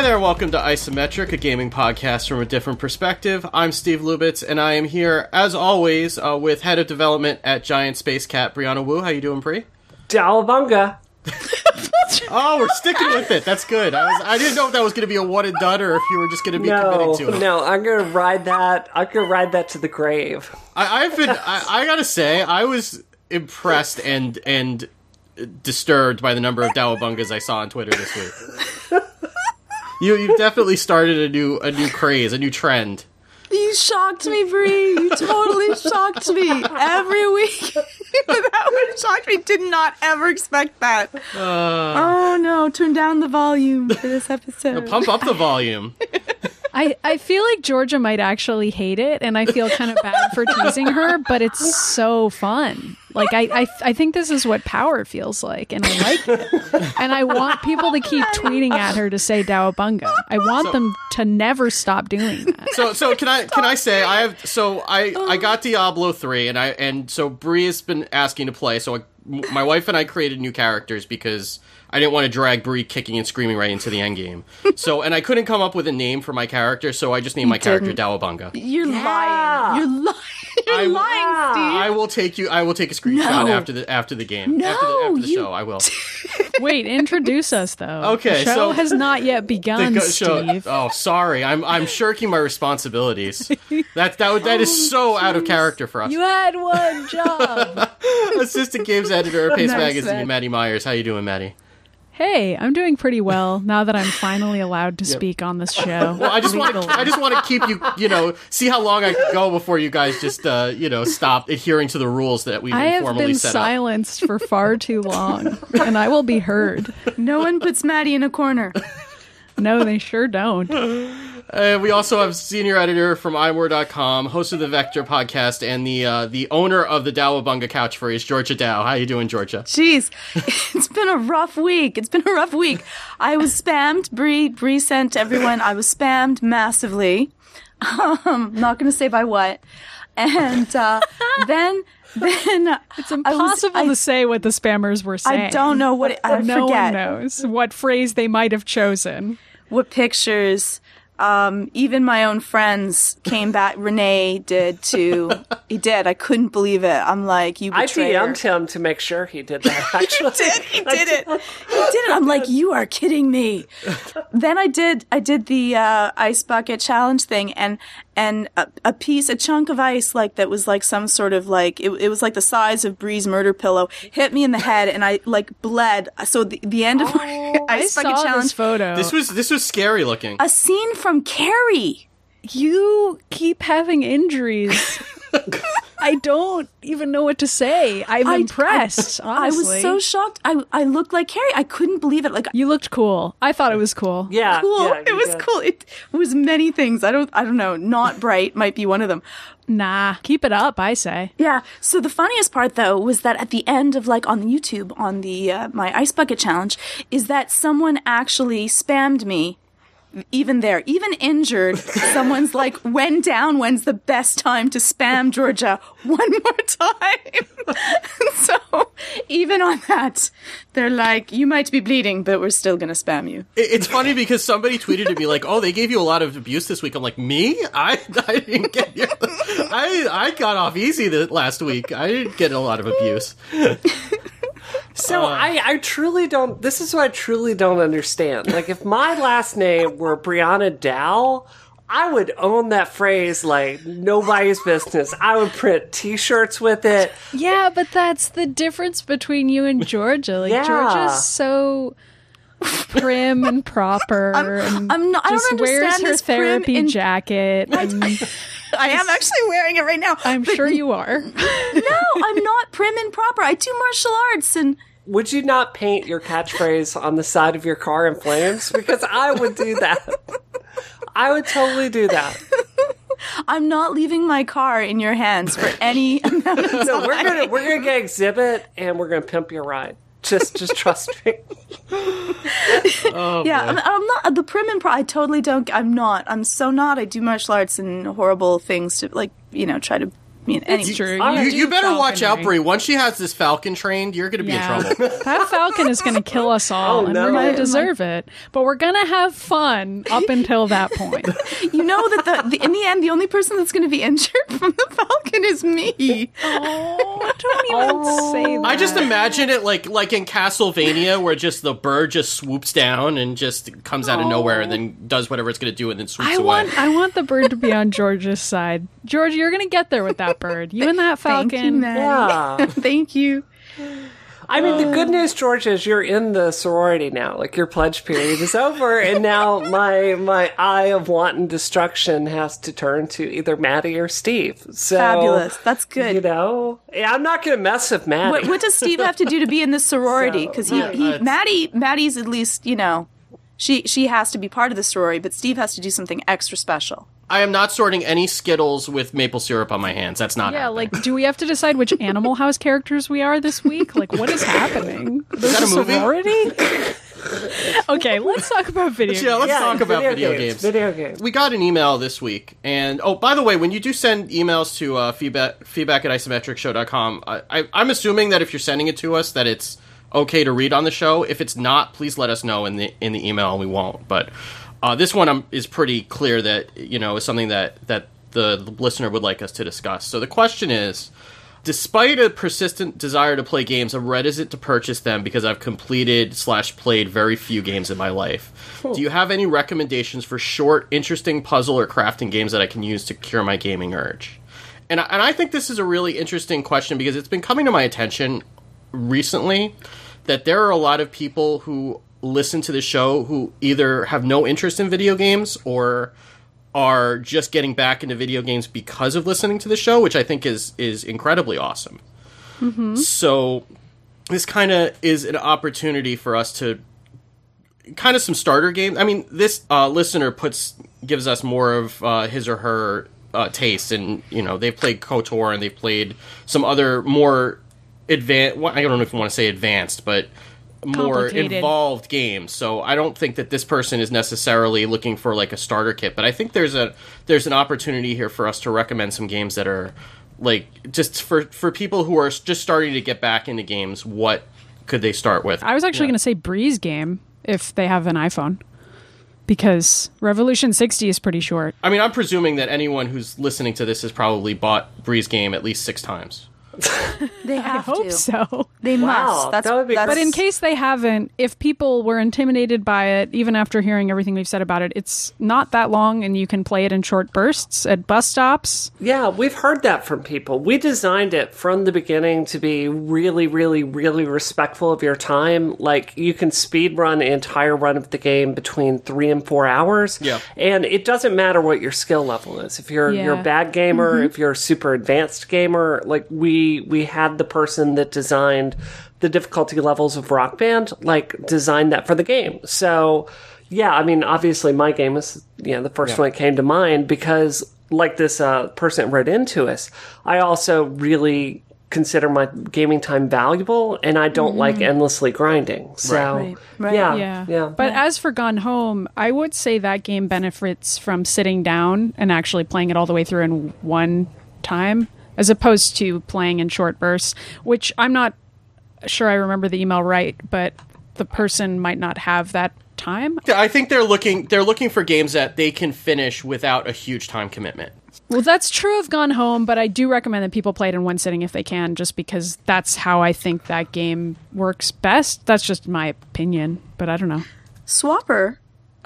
Hi there, welcome to Isometric, a gaming podcast from a different perspective. I'm Steve Lubitz, and I am here, as always, with Head of Development at Giant Space Cat, Brianna Wu. How you doing, Pri? Dalabunga. Oh, we're sticking with it. That's good. I didn't know if that was going to be a one and done or if you were just going to be committing to it. No, I'm going to ride that. I'm going to ride that to the grave. I got to say, I was impressed and disturbed by the number of Dalabungas I saw on Twitter this week. You've definitely started a new craze, a new trend. You shocked me, Bree. You totally shocked me every week. That would have shocked me. Did not ever expect that. Oh no! Turn down the volume for this episode. Pump up the volume. I feel like Georgia might actually hate it, and I feel kind of bad for teasing her, but it's so fun. Like I think this is what power feels like, and I like it. And I want people to keep tweeting at her to say Dowabunga. I want them to never stop doing that. So can I say I have I got Diablo III, and so Bree has been asking to play. So my wife and I created new characters because I didn't want to drag Bree kicking and screaming right into the end game. So, and I couldn't come up with a name for my character, so I just named my character Dowabunga. You're lying. You're lying, Steve. I will take a screenshot after the game. No, after the show, I will. Wait, introduce us though. Okay, the show has not yet begun, Steve. Oh, sorry. I'm shirking my responsibilities. That is so out of character for us. You had one job. Assistant games editor at Paste Magazine, Maddie Myers. How you doing, Maddie? Hey, I'm doing pretty well now that I'm finally allowed to speak on this show. Well, I just want to keep you, see how long I can go before you guys just, stop adhering to the rules that we've informally set up. I have been silenced for far too long, and I will be heard. No one puts Maddie in a corner. No, they sure don't. We also have senior editor from iWord.com, host of The Vector Podcast, and the owner of the Dowabunga couch phrase, Georgia Dow. How you doing, Georgia? Jeez, it's been a rough week. I was spammed. Bree sent everyone. I was spammed massively. I'm not going to say by what. And then it's impossible to say what the spammers were saying. I don't know what. No one knows what phrase they might have chosen. What pictures? Even my own friends came back. Renee did too. He did. I couldn't believe it. I'm like, you betrayer. I DM'd him to make sure he did that. Actually, He did it. I'm like, you are kidding me. Then I did the ice bucket challenge thing, and a chunk of ice that was some sort of it was the size of Bree's murder pillow hit me in the head, and I bled. So the end of my ice bucket challenge photo. This was scary looking. A scene from Carrie. You keep having injuries. I don't even know what to say. I'm impressed, honestly. I was so shocked. I looked like Carrie. I couldn't believe it. You looked cool. I thought it was cool. Yeah. Cool. Yeah, it was cool. It was many things. I don't know. Not bright might be one of them. Nah. Keep it up, I say. Yeah. So the funniest part, though, was that at the end of, on YouTube, on the my Ice Bucket Challenge, is that someone actually spammed me. Even injured, someone's when down, when's the best time to spam Georgia one more time? So even on that, they're like, you might be bleeding, but we're still going to spam you. It's funny because somebody tweeted to me oh, they gave you a lot of abuse this week. I'm like, me? I didn't get you. I got off easy last week. I didn't get a lot of abuse. So I truly don't. This is what I truly don't understand. If my last name were Brianna Dow, I would own that phrase nobody's business. I would print T-shirts with it. Yeah, but that's the difference between you and Georgia. Georgia's so prim and proper. I don't understand. Wears her therapy jacket. I am actually wearing it right now. I'm sure you are. No, I'm not prim and proper. I do martial arts. And would you not paint your catchphrase on the side of your car in flames? Because I would do that. I would totally do that. I'm not leaving my car in your hands for any amount of time. No, we're gonna get exhibit and we're gonna pimp your ride. Just trust me. Oh, yeah, I'm not the prim and proper. I totally don't. I'm not. I'm so not. I do martial arts and horrible things to try to I mean, it's true. You better watch out, Bree. Once she has this Falcon trained, you're going to be in trouble. That Falcon is going to kill us all, and we're going to deserve it. But we're going to have fun up until that point. You know that in the end, the only person that's going to be injured from the Falcon is me. Oh, don't even say that. I just imagine it like in Castlevania, where just the bird just swoops down and just comes out of nowhere and then does whatever it's going to do and then swoops away. I want the bird to be on Georgia's side. Georgia, you're going to get there with that bird. You and that Falcon. Thank you, yeah. Thank you. I mean, the good news, George, is you're in the sorority now. Like, your pledge period is over, and now my eye of wanton destruction has to turn to either Maddie or Steve. So, fabulous. That's good. You know? Yeah, I'm not going to mess with Maddie. What does Steve have to do to be in this sorority? Because Maddie's at least, you know, she has to be part of the sorority, but Steve has to do something extra special. I am not sorting any Skittles with maple syrup on my hands. That's not happening. Yeah, like, do we have to decide which Animal House characters we are this week? Like, what is happening? Is that a movie? Sorority? Okay, let's talk about video games. Yeah, let's talk about video games. Video games. We got an email this week. And, by the way, when you do send emails to feedback at isometricshow.com, I'm assuming that if you're sending it to us that it's okay to read on the show. If it's not, please let us know in the email and we won't. But... this one is pretty clear that, you know, is something that the listener would like us to discuss. So the question is, despite a persistent desire to play games, I'm reticent to purchase them because I've completed / played very few games in my life. Cool. Do you have any recommendations for short, interesting puzzle or crafting games that I can use to cure my gaming urge? And I think this is a really interesting question because it's been coming to my attention recently that there are a lot of people who listen to the show who either have no interest in video games or are just getting back into video games because of listening to the show, which I think is incredibly awesome. Mm-hmm. So this kind of is an opportunity for us to kind of some starter games. I mean, this listener gives us more of his or her taste, and you know they've played KOTOR and they've played some other more advanced. I don't know if you want to say advanced, but more involved games. So I don't think that this person is necessarily looking for like a starter kit, but I think there's an opportunity here for us to recommend some games that are like just for people who are just starting to get back into games. What could they start with? I was actually going to say Breeze Game if they have an iPhone, because Revolution 60 is pretty short. I mean, I'm presuming that anyone who's listening to this has probably bought Breeze Game at least 6 times. They have I hope to. So. They must. That's, that would be cool. But in case they haven't, if people were intimidated by it, even after hearing everything we've said about it, it's not that long and you can play it in short bursts at bus stops. Yeah, we've heard that from people. We designed it from the beginning to be really, really, really respectful of your time. Like, you can speed run the entire run of the game between 3 and 4 hours. Yeah. And it doesn't matter what your skill level is. If you're a bad gamer, mm-hmm. if you're a super advanced gamer, like we had the person that designed the difficulty levels of Rock Band, like, designed that for the game. So, yeah, I mean, obviously my game was, you know, the first one that came to mind because, like this person wrote into us, I also really consider my gaming time valuable and I don't like endlessly grinding. So, right. Yeah. But as for Gone Home, I would say that game benefits from sitting down and actually playing it all the way through in one time, as opposed to playing in short bursts, which I'm not sure I remember the email right, but the person might not have that time. I think they're looking for games that they can finish without a huge time commitment. Well, that's true of Gone Home, but I do recommend that people play it in one sitting if they can, just because that's how I think that game works best. That's just my opinion, but I don't know. Swapper.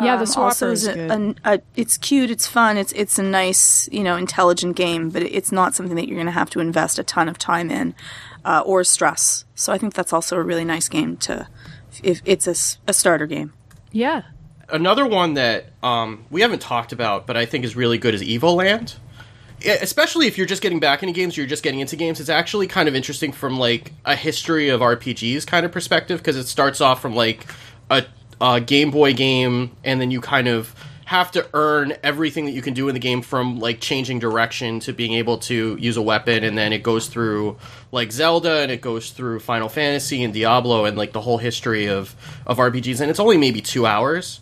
Yeah, the Swapper also is good. It's cute, it's fun, it's a nice, you know, intelligent game, but it's not something that you're going to have to invest a ton of time in or stress. So I think that's also a really nice game if it's a starter game. Yeah. Another one that we haven't talked about, but I think is really good is Evoland. Especially if you're just getting back into games, you're just getting into games, it's actually kind of interesting from, like, a history of RPGs kind of perspective, because it starts off from, like, a Game Boy game, and then you kind of have to earn everything that you can do in the game, from like changing direction to being able to use a weapon, and then it goes through like Zelda, and it goes through Final Fantasy and Diablo, and like the whole history of RPGs, and it's only maybe 2 hours,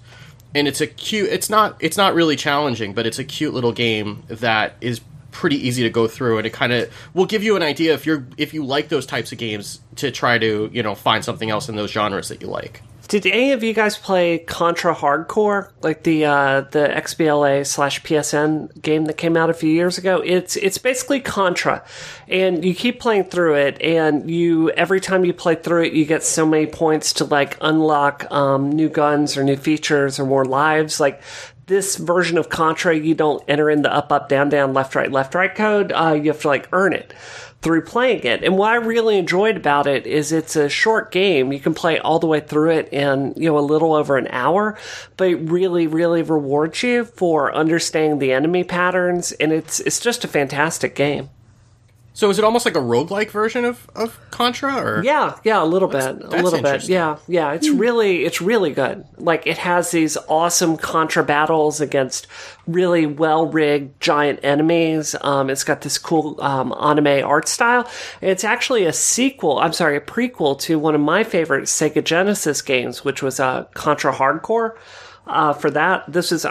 and it's not really challenging, but it's a cute little game that is pretty easy to go through, and it kind of will give you an idea if you like those types of games to try to, you know, find something else in those genres that you like. Did any of you guys play Contra Hardcore, like the XBLA/PSN game that came out a few years ago? It's basically Contra, and you keep playing through it, and you every time you play through it, you get so many points to like unlock new guns or new features or more lives. Like this version of Contra, you don't enter in the up, up, down, down, left, right code. You have to like earn it through playing it. And what I really enjoyed about it is it's a short game. You can play all the way through it in, you know, a little over an hour, but it really, really rewards you for understanding the enemy patterns, and it's just a fantastic game. So is it almost like a roguelike version of Contra? Or? Yeah, a little bit. Yeah, it's really good. Like, it has these awesome Contra battles against really well-rigged giant enemies. It's got this cool anime art style. It's actually a prequel to one of my favorite Sega Genesis games, which was Contra Hardcore. For that, it's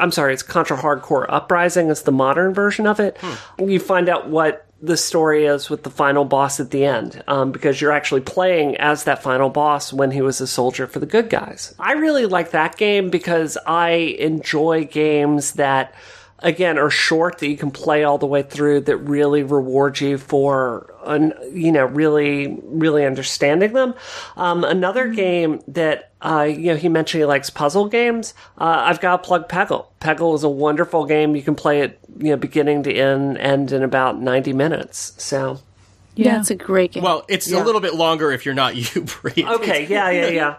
Contra Hardcore Uprising is the modern version of it. You find out what the story is with the final boss at the end, because you're actually playing as that final boss when he was a soldier for the good guys. I really like that game because I enjoy games that, again, are short, that you can play all the way through, that really reward you for, really, really understanding them. Another game that, he mentioned he likes puzzle games. I've got to plug Peggle. Peggle is a wonderful game. You can play it, beginning to end in about 90 minutes. So. Yeah, it's a great game. Well, it's a little bit longer if you're not you, Bree. Okay, yeah.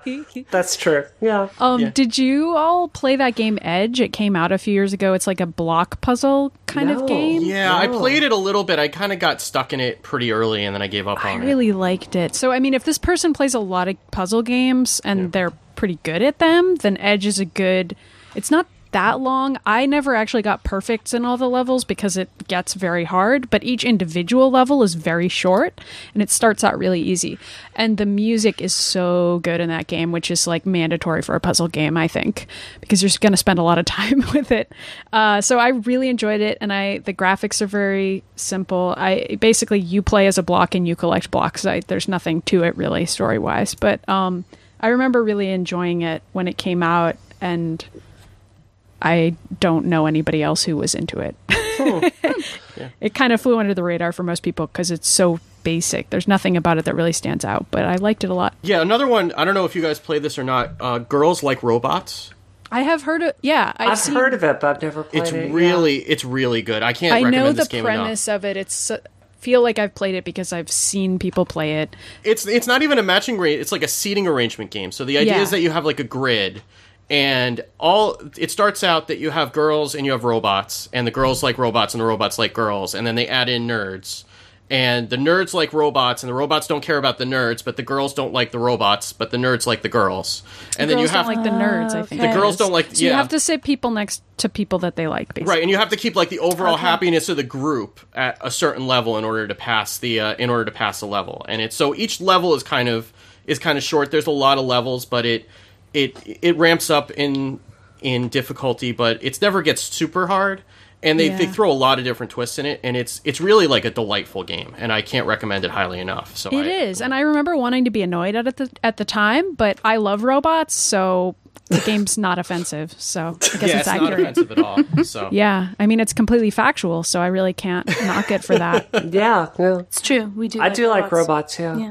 That's true. Yeah. Did you all play that game Edge? It came out a few years ago. It's like a block puzzle kind of game. Yeah, no. I played it a little bit. I kind of got stuck in it pretty early, and then I gave up on it. I really liked it. So, I mean, if this person plays a lot of puzzle games and they're pretty good at them, then Edge is a good... It's not that long. I never actually got perfects in all the levels because it gets very hard, but each individual level is very short and it starts out really easy. And the music is so good in that game, which is like mandatory for a puzzle game, I think, because you're going to spend a lot of time with it. So I really enjoyed it, and the graphics are very simple. Basically, you play as a block and you collect blocks. There's nothing to it really story-wise, but I remember really enjoying it when it came out, and I don't know anybody else who was into it. It kind of flew under the radar for most people because it's so basic. There's nothing about it that really stands out, but I liked it a lot. Yeah, another one, I don't know if you guys played this or not, Girls Like Robots. I have heard of, yeah. I've heard of it, but I've never played it. It's really good. I can't recommend this game enough. I know the premise of it. It's... feel like I've played it because I've seen people play it. It's not even a matching rate. It's like a seating arrangement game. So the idea is that you have like a grid, and it starts out that you have girls and you have robots, and the girls like robots and the robots like girls, and then they add in nerds, and the nerds like robots, and the robots don't care about the nerds, but the girls don't like the robots, but the nerds like the girls. And the then girls you have don't like the nerds, I think. Okay. The girls don't like so you have to sit people next to people that they like, basically. Right, and you have to keep like the overall happiness of the group at a certain level in order to pass the level. And it's so each level is kind of short. There's a lot of levels, but it ramps up in difficulty, but it never gets super hard. And they throw a lot of different twists in it, and it's really like a delightful game, and I can't recommend it highly enough. So it is, and I remember wanting to be annoyed at it at the time, but I love robots, so the game's not offensive. So I guess it's accurate. Not offensive at all. So I mean, it's completely factual, so I really can't knock it for that. Yeah, it's true. We do. I do like robots. Yeah.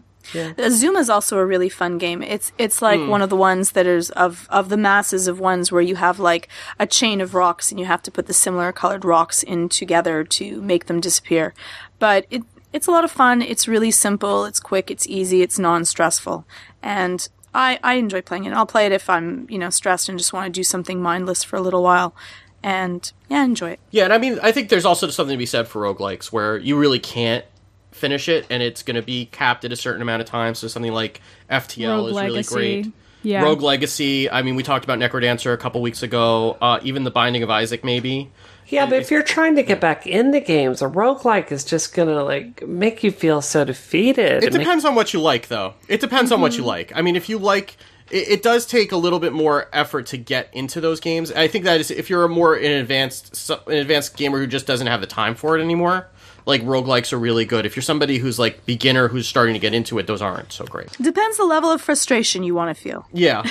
Zuma is also a really fun game. It's like one of the ones that is of the masses of ones where you have like a chain of rocks and you have to put the similar colored rocks in together to make them disappear. But it's a lot of fun. It's really simple. It's quick. It's easy. It's non-stressful. And I enjoy playing it. I'll play it if I'm stressed and just want to do something mindless for a little while. And enjoy it. Yeah, and I mean, I think there's also something to be said for roguelikes where you really can't finish it, and it's going to be capped at a certain amount of time. So something like FTL Rogue is Legacy. Really great. Yeah. Rogue Legacy. I mean, we talked about Necrodancer a couple weeks ago. Even The Binding of Isaac, maybe. Yeah, but if you're trying to get back into games, a roguelike is just going to like make you feel so defeated. It depends on what you like, though. It depends on what you like. I mean, if you like... It does take a little bit more effort to get into those games. I think that is if you're an advanced gamer who just doesn't have the time for it anymore... like roguelikes are really good. If you're somebody who's like beginner who's starting to get into it, those aren't so great. Depends the level of frustration you want to feel. Yeah.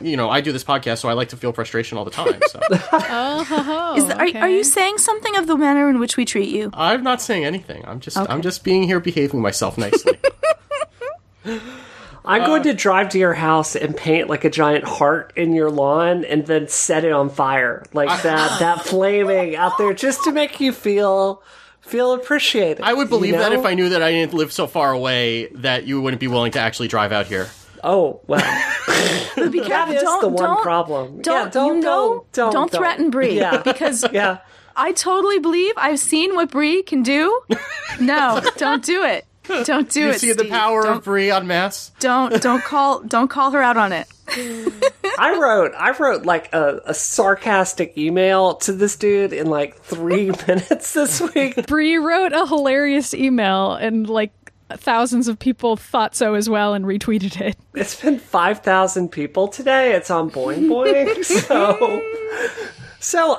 You know, I do this podcast, so I like to feel frustration all the time. So. Are you saying something of the manner in which we treat you? I'm not saying anything. I'm just being here, behaving myself nicely. I'm going to drive to your house and paint like a giant heart in your lawn, and then set it on fire like that flaming out there, just to make you feel appreciated. I would believe that if I knew that I didn't live so far away that you wouldn't be willing to actually drive out here. Oh, well. That is the one problem. Don't threaten Bree. Yeah. Because I totally believe I've seen what Bree can do. No, don't do it. Don't do it, Steve. You see the power of Bree en masse? Don't call her out on it. I wrote like a sarcastic email to this dude in like 3 minutes this week. Bree wrote a hilarious email and like thousands of people thought so as well and retweeted it. It's been 5,000 people today. It's on Boing Boing. So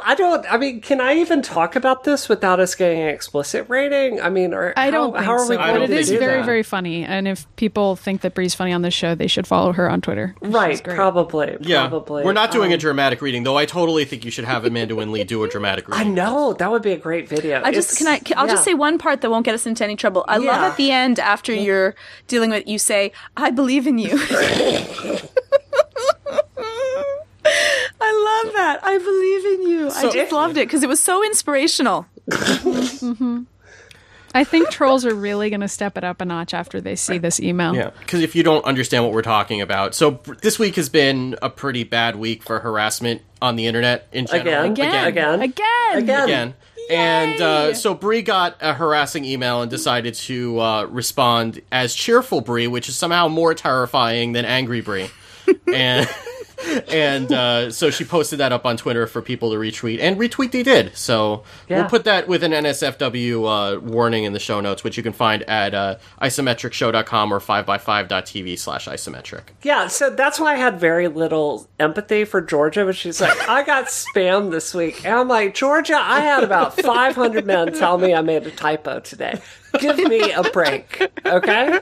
can I even talk about this without us getting an explicit rating? I mean, but it is very, very funny. And if people think that Bree's funny on this show, they should follow her on Twitter. Right, probably. Yeah. Probably. We're not doing a dramatic reading, though I totally think you should have Amanda Winley do a dramatic reading. I know. That would be a great video. I'll just say one part that won't get us into any trouble. I love at the end, after you're dealing with it, you say, I believe in you. I love that. I believe in you. So, I just loved it because it was so inspirational. Mm-hmm. I think trolls are really going to step it up a notch after they see this email. Yeah, because if you don't understand what we're talking about. So this week has been a pretty bad week for harassment on the internet in general. Again. Yay! And so Bree got a harassing email and decided to respond as cheerful Bree, which is somehow more terrifying than angry Bree. And... And so she posted that up on Twitter for people to retweet. And retweet they did. So we'll put that with an NSFW warning in the show notes, which you can find at isometricshow.com or 5x5.tv/isometric. Yeah, so that's why I had very little empathy for Georgia. But she's like, I got spammed this week. And I'm like, Georgia, I had about 500 men tell me I made a typo today. Give me a break, okay?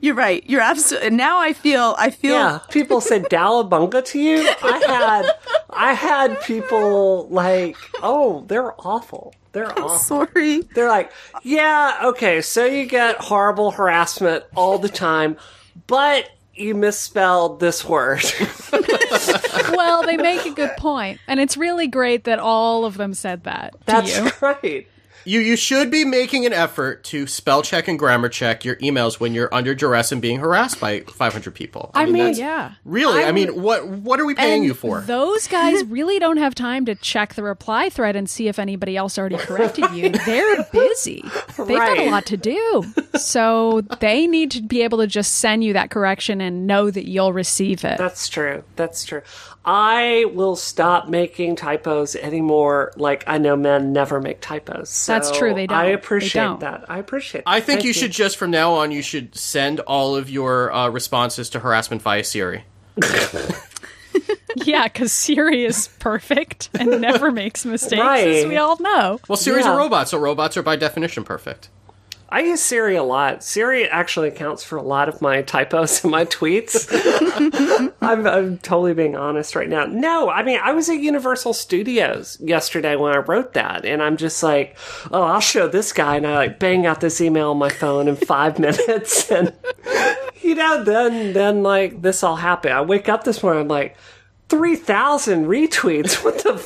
You're right. You're absolutely... Now I feel... Yeah, people said Dalabunga to you. I had people like, oh, they're awful. I'm sorry. They're like, yeah, okay, so you get horrible harassment all the time, but... You misspelled this word. Well, they make a good point. And it's really great that all of them said that. That's right. You should be making an effort to spell check and grammar check your emails when you're under duress and being harassed by 500 people. Really? What are we paying you for? Those guys really don't have time to check the reply thread and see if anybody else already corrected you. They're busy. They've got a lot to do. So they need to be able to just send you that correction and know that you'll receive it. That's true. I will stop making typos anymore. Like, I know men never make typos. So that's true. They don't. I appreciate that. I think you should just, from now on, you should send all of your responses to harassment via Siri. Yeah, because Siri is perfect and never makes mistakes, as we all know. Well, Siri's a robot, so robots are by definition perfect. I use Siri a lot. Siri actually accounts for a lot of my typos and my tweets. I'm totally being honest right now. No, I was at Universal Studios yesterday when I wrote that. And I'm just like, oh, I'll show this guy. And I like bang out this email on my phone in 5 minutes. And, then like this all happened. I wake up this morning, I'm like, 3,000 retweets? What the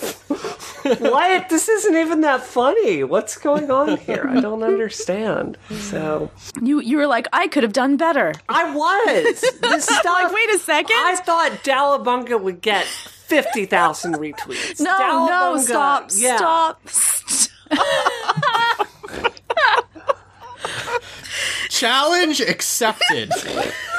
what? This isn't even that funny. What's going on here? I don't understand. So you were like, I could have done better. I was. This stuff, like, wait a second. I thought Dalabunga would get 50,000 retweets. No, Dalabunga, no, stop, yeah. Stop. Challenge accepted.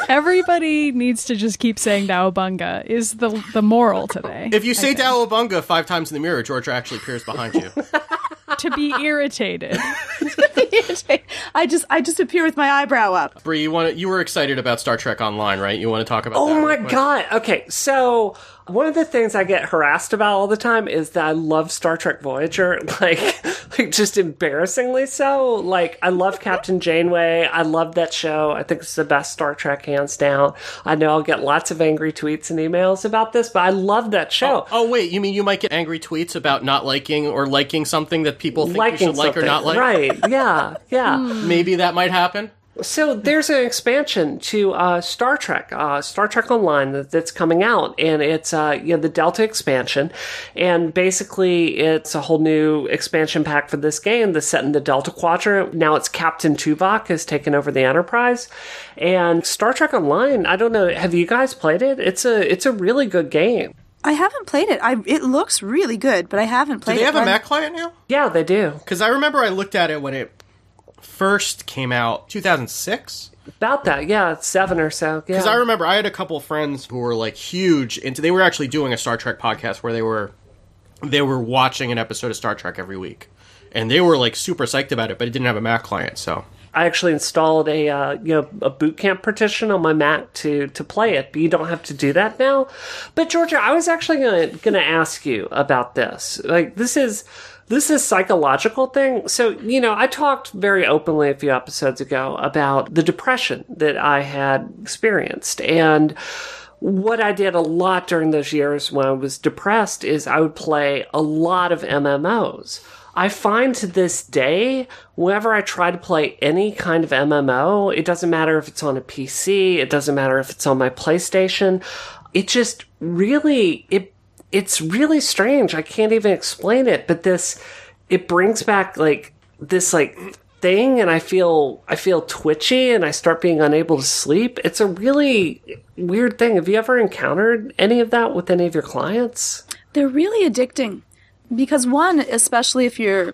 Everybody needs to just keep saying Dalabunga is the moral today. If you say Dalabunga 5 times in the mirror, Georgia actually peers behind you. To be irritated. I just appear with my eyebrow up. Bree, you were excited about Star Trek Online, right? You want to talk about that? Oh my God. Okay, so one of the things I get harassed about all the time is that I love Star Trek Voyager. Like, like just embarrassingly so. Like, I love Captain Janeway. I love that show. I think it's the best Star Trek, hands down. I know I'll get lots of angry tweets and emails about this, but I love that show. Oh wait, you mean you might get angry tweets about not liking or liking something that people think liking you should like or not like? Right, yeah, yeah. Maybe that might happen. So there's an expansion to Star Trek Online that's coming out, and it's the Delta expansion, and basically it's a whole new expansion pack for this game that's set in the Delta Quadrant. Now it's Captain Tuvok has taken over the Enterprise, and Star Trek Online, I don't know, have you guys played it? It's a really good game. I haven't played it. It looks really good, but I haven't played it. Do they have a Mac client now? Yeah, they do. Because I remember I looked at it when it first came out 2006, about that, yeah, 7 or so, because yeah. I remember I had a couple of friends who were like huge into, they were actually doing a Star Trek podcast where they were watching an episode of Star Trek every week, and they were like super psyched about it, but it didn't have a Mac client. So I actually installed a boot camp partition on my Mac to play it, but you don't have to do that now. But Georgia, I was actually gonna ask you about this. Like, this is psychological thing. So, I talked very openly a few episodes ago about the depression that I had experienced. And what I did a lot during those years when I was depressed is I would play a lot of MMOs. I find to this day, whenever I try to play any kind of MMO, it doesn't matter if it's on a PC, it doesn't matter if it's on my PlayStation, it just really... It's really strange. I can't even explain it, but it brings back like this like thing, and I feel twitchy, and I start being unable to sleep. It's a really weird thing. Have you ever encountered any of that with any of your clients? They're really addicting because one, especially if you've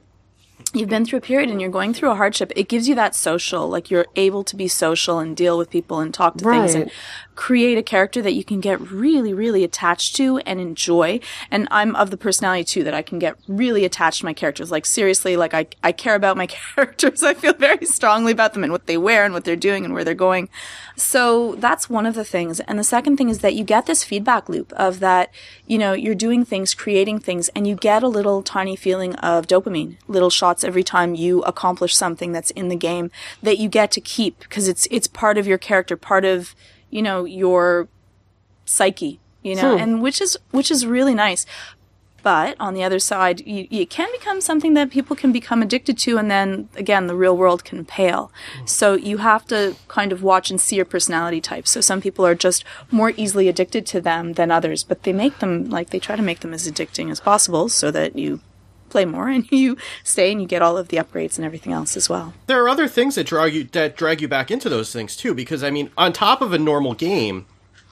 been through a period and you're going through a hardship, it gives you that social, like you're able to be social and deal with people and talk to things and create a character that you can get really, really attached to and enjoy. And I'm of the personality too that I can get really attached to my characters. Like seriously, like I care about my characters. I feel very strongly about them and what they wear and what they're doing and where they're going. So that's one of the things. And the second thing is that you get this feedback loop of that, you're doing things, creating things, and you get a little tiny feeling of dopamine, little shots every time you accomplish something that's in the game that you get to keep because it's part of your character, part of your psyche, and which is really nice. But on the other side, it can become something that people can become addicted to, and then again, the real world can pale. So you have to kind of watch and see your personality type. So some people are just more easily addicted to them than others, but they try to make them as addicting as possible so that you play more and you stay and you get all of the upgrades and everything else as well. There are other things that drag you back into those things too, because I mean, on top of a normal game,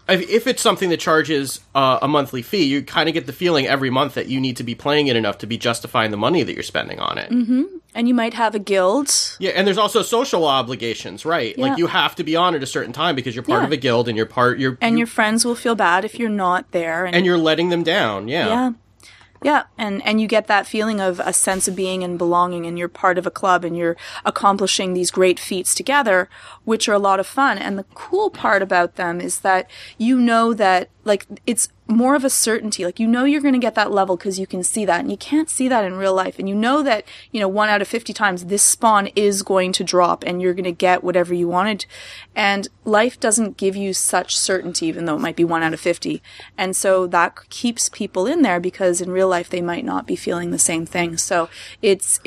if it's something that charges a monthly fee, you kind of get the feeling every month that you need to be playing it enough to be justifying the money that you're spending on it. Mm-hmm. And you might have a guild. Yeah, and there's also social obligations, right? Yeah. Like you have to be on at a certain time because you're part of a guild and you're part... your friends will feel bad if you're not there. And you're letting them down, yeah. Yeah. Yeah, and you get that feeling of a sense of being and belonging, and you're part of a club, and you're accomplishing these great feats together, which are a lot of fun. And the cool part about them is that that like it's more of a certainty. Like, you're going to get that level because you can see that, and you can't see that in real life. And that, 1 out of 50 times this spawn is going to drop and you're going to get whatever you wanted. And life doesn't give you such certainty, even though it might be 1 out of 50. And so that keeps people in there because in real life they might not be feeling the same thing. So it's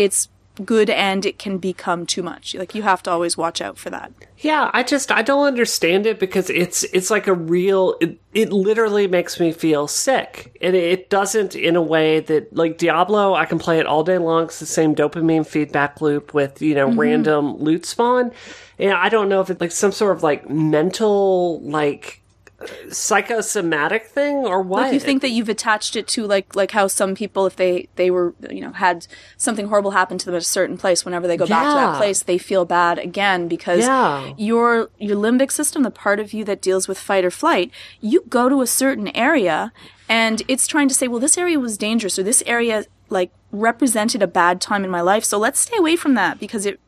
good, and it can become too much. Like, you have to always watch out for that. Yeah, I don't understand it because it's like a real... It literally makes me feel sick. And it doesn't in a way that... Like, Diablo, I can play it all day long. It's the same dopamine feedback loop with, random loot spawn. And I don't know if it's like some sort of like mental... like. Psychosomatic thing or what? Like, you think that you've attached it to like how some people, if they were had something horrible happen to them at a certain place, whenever they go back to that place they feel bad again because your limbic system, the part of you that deals with fight or flight, you go to a certain area and it's trying to say, well, this area was dangerous, or this area like represented a bad time in my life, so let's stay away from that because it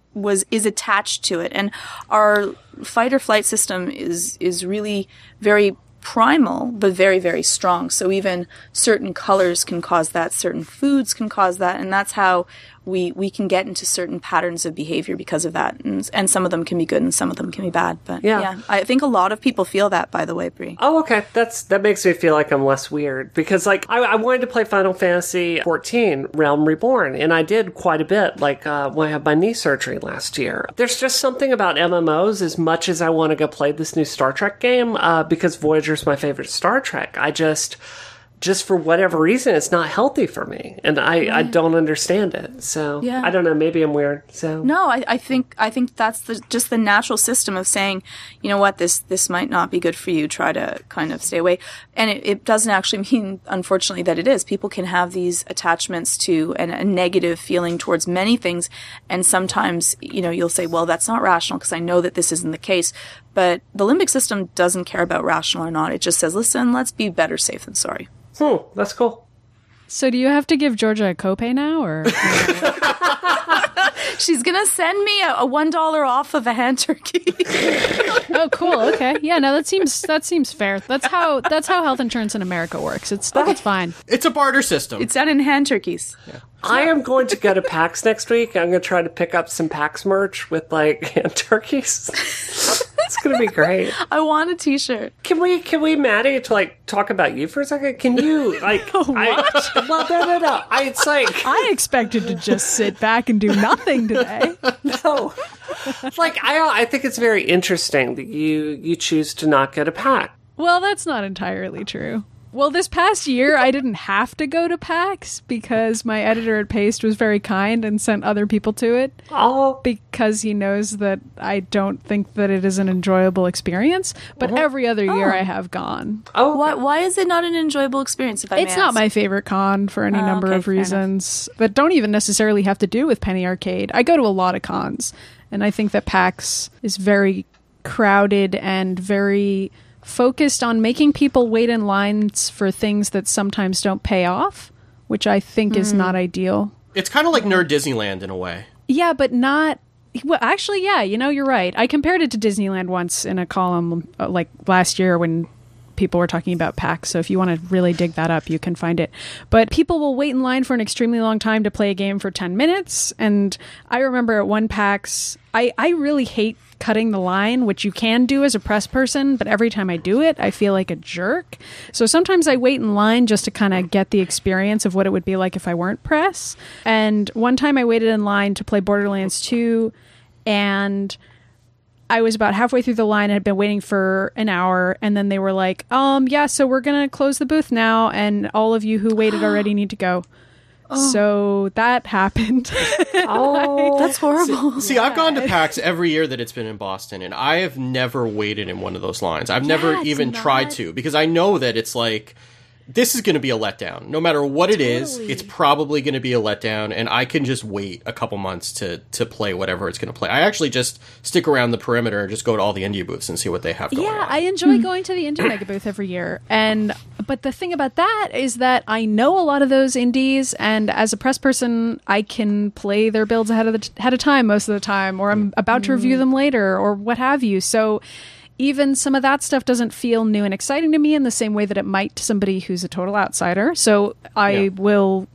is attached to it. And our fight or flight system is really very primal but very, very strong. So even certain colors can cause that, certain foods can cause that, and that's how we can get into certain patterns of behavior because of that. And some of them can be good and some of them can be bad. But yeah, I think a lot of people feel that, by the way, Brie. Oh, okay. That makes me feel like I'm less weird because like I wanted to play Final Fantasy XIV Realm Reborn and I did quite a bit like when I had my knee surgery last year. There's just something about MMOs as much as I want to go play this new Star Trek game because Voyager's my favorite Star Trek. I just for whatever reason, it's not healthy for me. And I don't understand it. So yeah. I don't know. Maybe I'm weird. So no, I think that's just the natural system of saying, you know what, this might not be good for you. Try to kind of stay away. And it doesn't actually mean, unfortunately, that it is. People can have these attachments to a negative feeling towards many things. And sometimes, you know, you'll say, well, that's not rational because I know that this isn't the case. But the limbic system doesn't care about rational or not. It just says, listen, let's be better safe than sorry. Oh, that's cool. So do you have to give Georgia a copay now? Or she's going to send me a $1 off of a hand turkey. Oh, cool. Okay. Yeah, no, that seems fair. That's how health insurance in America works. It's fine. It's a barter system. It's done in hand turkeys. Yeah. I am going to go to PAX next week. I'm going to try to pick up some PAX merch with, like, hand turkeys. It's going to be great. I want a t-shirt. Can we, Maddie, to, like, talk about you for a second? Can you, like... What? No. It's like... I expected to just sit back and do nothing today. No. Like, I think it's very interesting that you choose to not go to PAX. Well, that's not entirely true. Well, this past year, I didn't have to go to PAX because my editor at Paste was very kind and sent other people to it. Oh. Because he knows that I don't think that it is an enjoyable experience. But every other year, I have gone. Oh, okay. Why is it not an enjoyable experience, if I may ask? It's not my favorite con for any number of reasons that don't even necessarily have to do with Penny Arcade. I go to a lot of cons, and I think that PAX is very crowded and very... focused on making people wait in lines for things that sometimes don't pay off, which I think is not ideal. It's kind of like Nerd Disneyland in a way. Yeah, but not... Well, actually, yeah, you know, you're right. I compared it to Disneyland once in a column like last year when people were talking about PAX, so if you want to really dig that up, you can find it. But people will wait in line for an extremely long time to play a game for 10 minutes, and I remember at one PAX, I really hate cutting the line, which you can do as a press person, but every time I do it, I feel like a jerk. So sometimes I wait in line just to kind of get the experience of what it would be like if I weren't press. And one time I waited in line to play Borderlands 2, and I was about halfway through the line and had been waiting for an hour, and then they were like, yeah, so we're going to close the booth now, and all of you who waited already need to go. Oh. So that happened. Oh, that's horrible. See, I've gone to PAX every year that it's been in Boston, and I have never waited in one of those lines. I've never even tried to, because I know that it's like, this is going to be a letdown. No matter what it is, it's probably going to be a letdown, and I can just wait a couple months to play whatever it's going to play. I actually just stick around the perimeter and just go to all the indie booths and see what they have going on. Yeah, I enjoy going to the indie mega booth every year. But the thing about that is that I know a lot of those indies, and as a press person, I can play their builds ahead of time most of the time, or I'm about to review them later, or what have you. So... even some of that stuff doesn't feel new and exciting to me in the same way that it might to somebody who's a total outsider. So I will,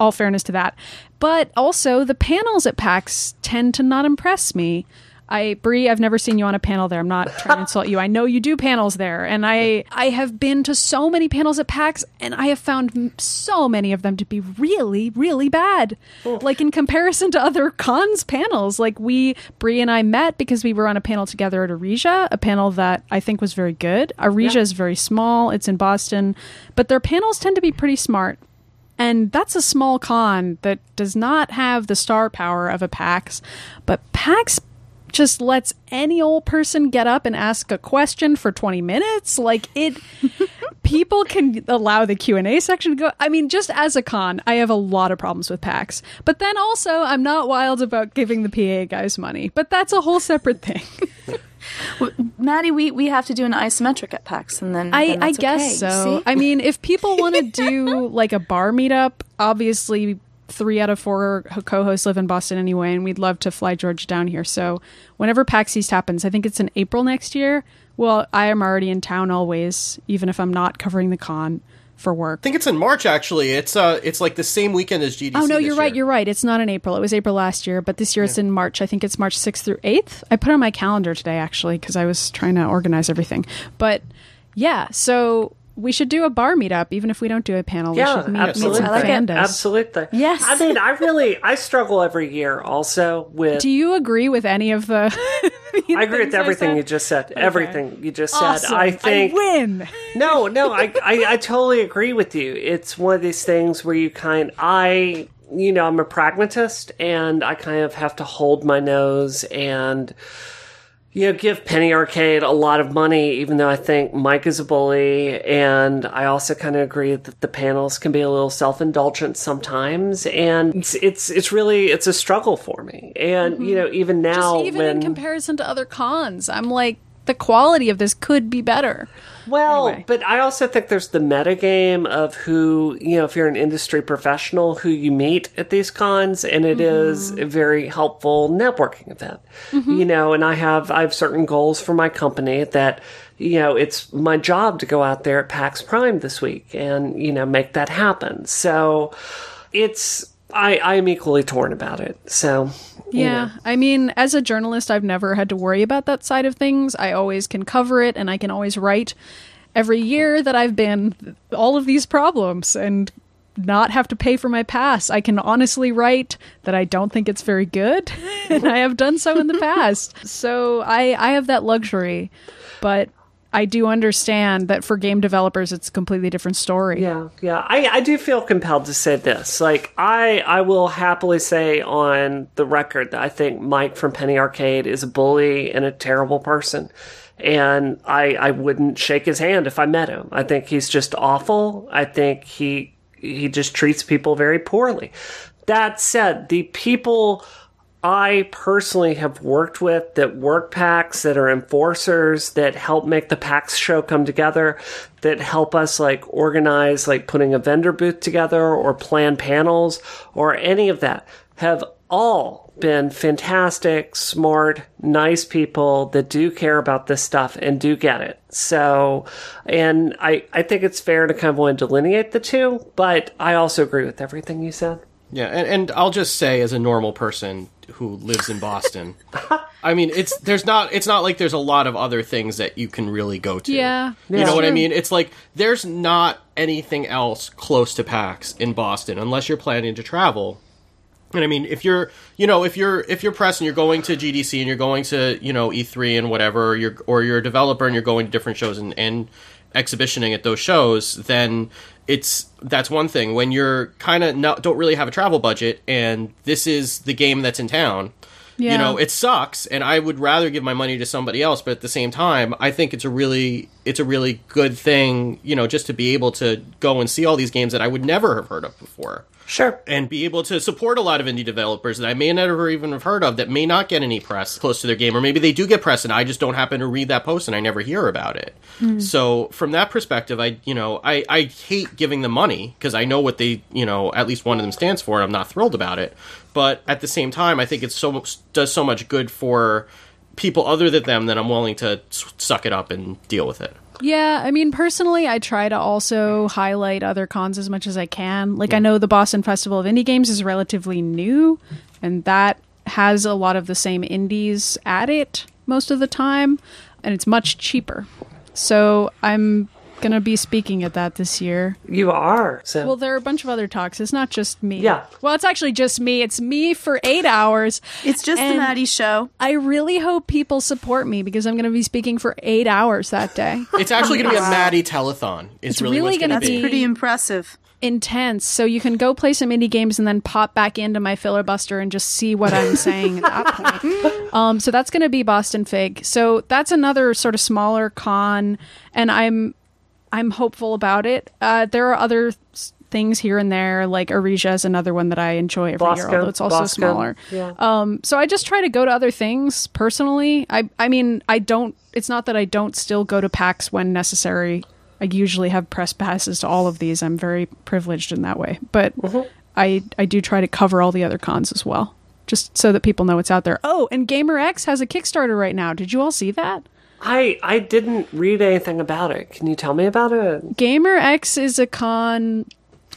all fairness to that. But also the panels at PAX tend to not impress me. Brie, I've never seen you on a panel there. I'm not trying to insult you. I know you do panels there. And I have been to so many panels at PAX, and I have found so many of them to be really, really bad. Cool. Like in comparison to other cons panels. Like Brie and I met because we were on a panel together at Arisia, a panel that I think was very good. Arisia is very small. It's in Boston. But their panels tend to be pretty smart. And that's a small con that does not have the star power of a PAX. But PAX just lets any old person get up and ask a question for 20 minutes. Like it, people can allow the Q&A section to go. I mean, just as a con, I have a lot of problems with PAX. But then also, I'm not wild about giving the PA guys money. But that's a whole separate thing. Maddie, we have to do an isometric at PAX, and then I guess so. I mean, if people want to do like a bar meetup, obviously. 3 out of 4 co-hosts live in Boston anyway, and we'd love to fly George down here. So whenever PAX East happens, I think it's in April next year. Well, I am already in town always, even if I'm not covering the con. for work. I think it's in March, actually. It's like the same weekend as GDC. Oh, no, you're right. You're right. It's not in April. It was April last year, but this year it's in March. I think it's March 6th through 8th. I put it on my calendar today, actually, because I was trying to organize everything. But yeah, so we should do a bar meetup, even if we don't do a panel. Yeah, we should meet some fandoms. Absolutely. Yes. I mean, I struggle every year also with... Do you agree with any of the... I agree with everything you just said. Okay. Everything you just said. I think... I win! No, I totally agree with you. It's one of these things where you I'm a pragmatist, and I kind of have to hold my nose and... You know, give Penny Arcade a lot of money, even though I think Mike is a bully. And I also kind of agree that the panels can be a little self-indulgent sometimes. And it's really a struggle for me. And, you know, even now in comparison to other cons, I'm like, the quality of this could be better. Well, anyway. But I also think there's the metagame of who, you know, if you're an industry professional, who you meet at these cons, and it is a very helpful networking event. You know, and I have certain goals for my company that, you know, it's my job to go out there at PAX Prime this week and, you know, make that happen. So I'm equally torn about it. So... Yeah. I mean, as a journalist, I've never had to worry about that side of things. I always can cover it, and I can always write every year that I've been all of these problems and not have to pay for my pass. I can honestly write that I don't think it's very good, and I have done so in the past. So I have that luxury, but... I do understand that for game developers, it's a completely different story. Yeah. I do feel compelled to say this. Like, I will happily say on the record that I think Mike from Penny Arcade is a bully and a terrible person. And I wouldn't shake his hand if I met him. I think he's just awful. I think he just treats people very poorly. That said, the people... I personally have worked with that work packs, that are enforcers, that help make the PAX show come together, that help us like organize, like putting a vendor booth together or plan panels or any of that, have all been fantastic, smart, nice people that do care about this stuff and do get it. So, and I think it's fair to kind of want to delineate the two, but I also agree with everything you said. Yeah, and I'll just say, as a normal person who lives in Boston, I mean, it's not like there's a lot of other things that you can really go to. Yeah, you know what I mean? It's like there's not anything else close to PAX in Boston unless you're planning to travel. And I mean, if you're press and you're going to GDC and you're going to, you know, E3 and whatever, or you're a developer and you're going to different shows and exhibitioning at those shows, then that's one thing. When you're kind of don't really have a travel budget and this is the game that's in town, you know, it sucks, and I would rather give my money to somebody else, but at the same time, I think it's a really good thing, you know, just to be able to go and see all these games that I would never have heard of before. Sure. And be able to support a lot of indie developers that I may never even have heard of that may not get any press close to their game, or maybe they do get press and I just don't happen to read that post and I never hear about it. So from that perspective, I hate giving them money because I know what they, you know, at least one of them stands for, and I'm not thrilled about it. But at the same time, I think it does so much good for people other than them that I'm willing to suck it up and deal with it. Yeah, I mean, personally, I try to also highlight other cons as much as I can. Like, I know the Boston Festival of Indie Games is relatively new, and that has a lot of the same indies at it most of the time, and it's much cheaper. So I'm going to be speaking at that this year. You are? So. Well, there are a bunch of other talks. It's not just me. Yeah. Well, it's actually just me. It's me for 8 hours. It's just the Maddie show. I really hope people support me because I'm going to be speaking for 8 hours that day. It's actually going to be a Maddie telethon. It's really going to be. That's pretty impressive. Intense. So you can go play some indie games and then pop back into my filibuster and just see what I'm saying at that point. So that's going to be Boston Fig. So that's another sort of smaller con, and I'm hopeful about it. There are other things here and there, like Arisia is another one that I enjoy every year, although it's also smaller. Yeah. So I just try to go to other things personally. I mean, it's not that I don't still go to PAX when necessary. I usually have press passes to all of these. I'm very privileged in that way. But I do try to cover all the other cons as well, just so that people know it's out there. Oh, and GaymerX has a Kickstarter right now. Did you all see that? I didn't read anything about it. Can you tell me about it? GaymerX is a con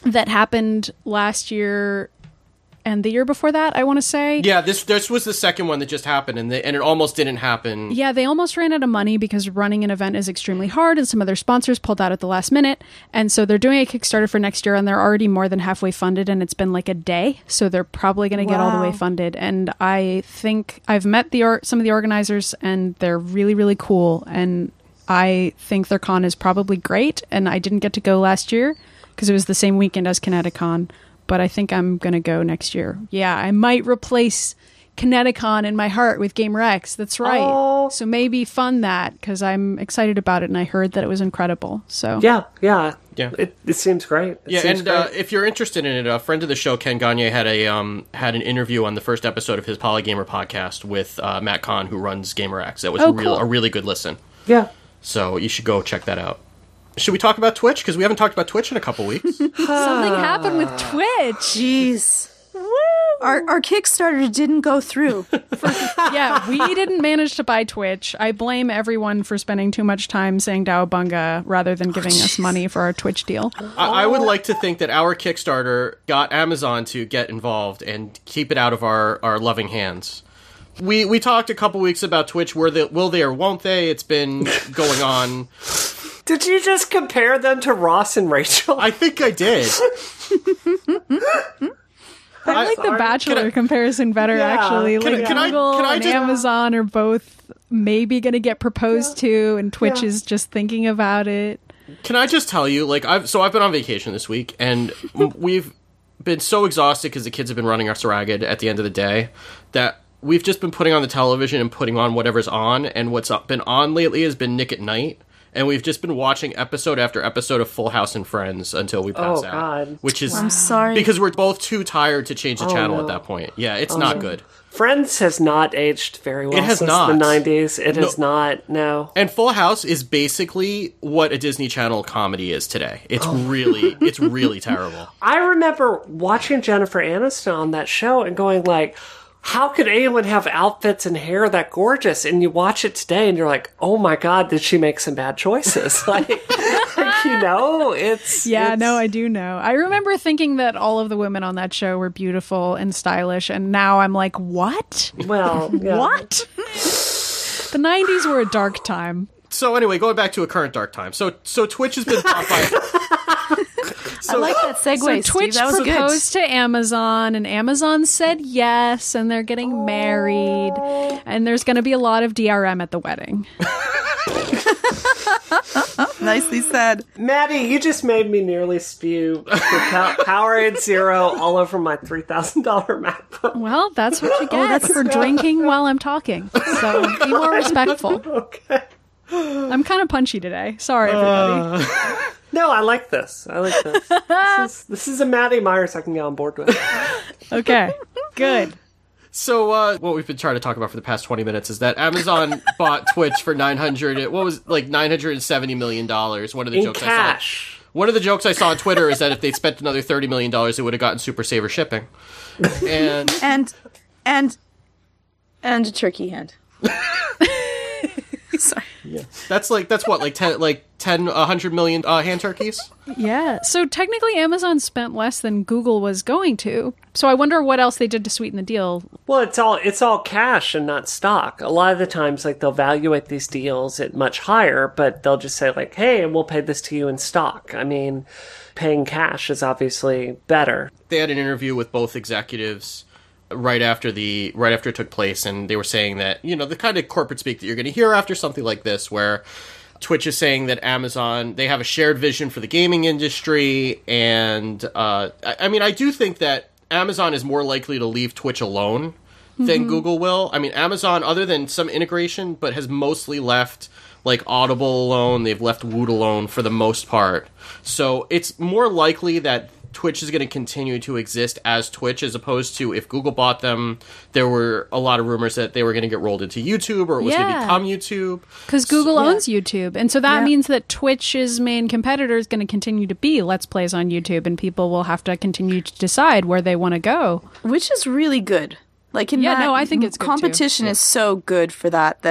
that happened last year and the year before that, I want to say. Yeah, this was the second one that just happened, and it almost didn't happen. Yeah, they almost ran out of money because running an event is extremely hard, and some of their sponsors pulled out at the last minute. And so they're doing a Kickstarter for next year, and they're already more than halfway funded, and it's been like a day. So they're probably going to get all the way funded. And I think I've met some of the organizers, and they're really, really cool. And I think their con is probably great. And I didn't get to go last year because it was the same weekend as Kineticon. But I think I'm going to go next year. Yeah, I might replace Kineticon in my heart with GaymerX. That's right. Oh. So maybe fund that because I'm excited about it and I heard that it was incredible. So Yeah. It seems great. It seems great. If you're interested in it, a friend of the show, Ken Gagne, had an interview on the first episode of his Polygamer podcast with Matt Kahn, who runs GaymerX. That was a really good listen. Yeah. So you should go check that out. Should we talk about Twitch? Because we haven't talked about Twitch in a couple weeks. Something happened with Twitch. Jeez. Woo! Our Kickstarter didn't go through. We didn't manage to buy Twitch. I blame everyone for spending too much time saying Dowabunga rather than giving us money for our Twitch deal. I would like to think that our Kickstarter got Amazon to get involved and keep it out of our loving hands. We talked a couple weeks about Twitch. Will they or won't they? It's been going on. Did you just compare them to Ross and Rachel? I think I did. I like the Bachelor comparison better, actually. Like Google and Amazon are both maybe going to get proposed to, and Twitch is just thinking about it. Can I just tell you, I've been on vacation this week, and we've been so exhausted because the kids have been running us ragged at the end of the day that we've just been putting on the television and putting on whatever's on, and what's been on lately has been Nick at Night. And we've just been watching episode after episode of Full House and Friends until we pass out. God. Which is I'm sorry. Because we're both too tired to change the channel at that point. Yeah, it's not good. Friends has not aged very well since the 90s. It has not, no. And Full House is basically what a Disney Channel comedy is today. It's really terrible. I remember watching Jennifer Aniston on that show and going like, how could anyone have outfits and hair that gorgeous? And you watch it today and you're like, oh my God, did she make some bad choices? It's... Yeah, I do know. I remember thinking that all of the women on that show were beautiful and stylish. And now I'm like, what? Well, yeah. What? The 90s were a dark time. So anyway, going back to a current dark time. So Twitch has been top five. I like that segue, Steve. Twitch proposed to Amazon, and Amazon said yes, and they're getting married, and there's going to be a lot of DRM at the wedding. Nicely said. Maddie, you just made me nearly spew Powerade Zero all over my $3,000 MacBook. Well, that's what you get for drinking while I'm talking. So be more respectful. Okay. I'm kind of punchy today. Sorry, everybody. No, I like this. This is a Maddie Myers I can get on board with. Okay, good. So what we've been trying to talk about for the past 20 minutes is that Amazon bought Twitch for $970 million. One of the jokes I saw. One of the jokes I saw on Twitter is that if they'd spent another $30 million, it would have gotten Super Saver shipping. And a turkey hand. Sorry. Yeah. That's 100 million hand turkeys? Yeah. So technically Amazon spent less than Google was going to. So I wonder what else they did to sweeten the deal. Well, it's all cash and not stock. A lot of the times they'll valuate these deals at much higher, but they'll just say hey, and we'll pay this to you in stock. I mean, paying cash is obviously better. They had an interview with both executives right after it took place, and they were saying that, the kind of corporate speak that you're going to hear after something like this, where Twitch is saying that Amazon, they have a shared vision for the gaming industry, and I do think that Amazon is more likely to leave Twitch alone than Google will. I mean, Amazon, other than some integration, but has mostly left Audible alone, they've left Woot alone for the most part. So it's more likely that Twitch is going to continue to exist as Twitch, as opposed to if Google bought them, there were a lot of rumors that they were going to get rolled into YouTube or it was going to become YouTube. Because Google owns YouTube. And so that means that Twitch's main competitor is going to continue to be Let's Plays on YouTube, and people will have to continue to decide where they want to go. Which is really good. I think it's competition is so good for that,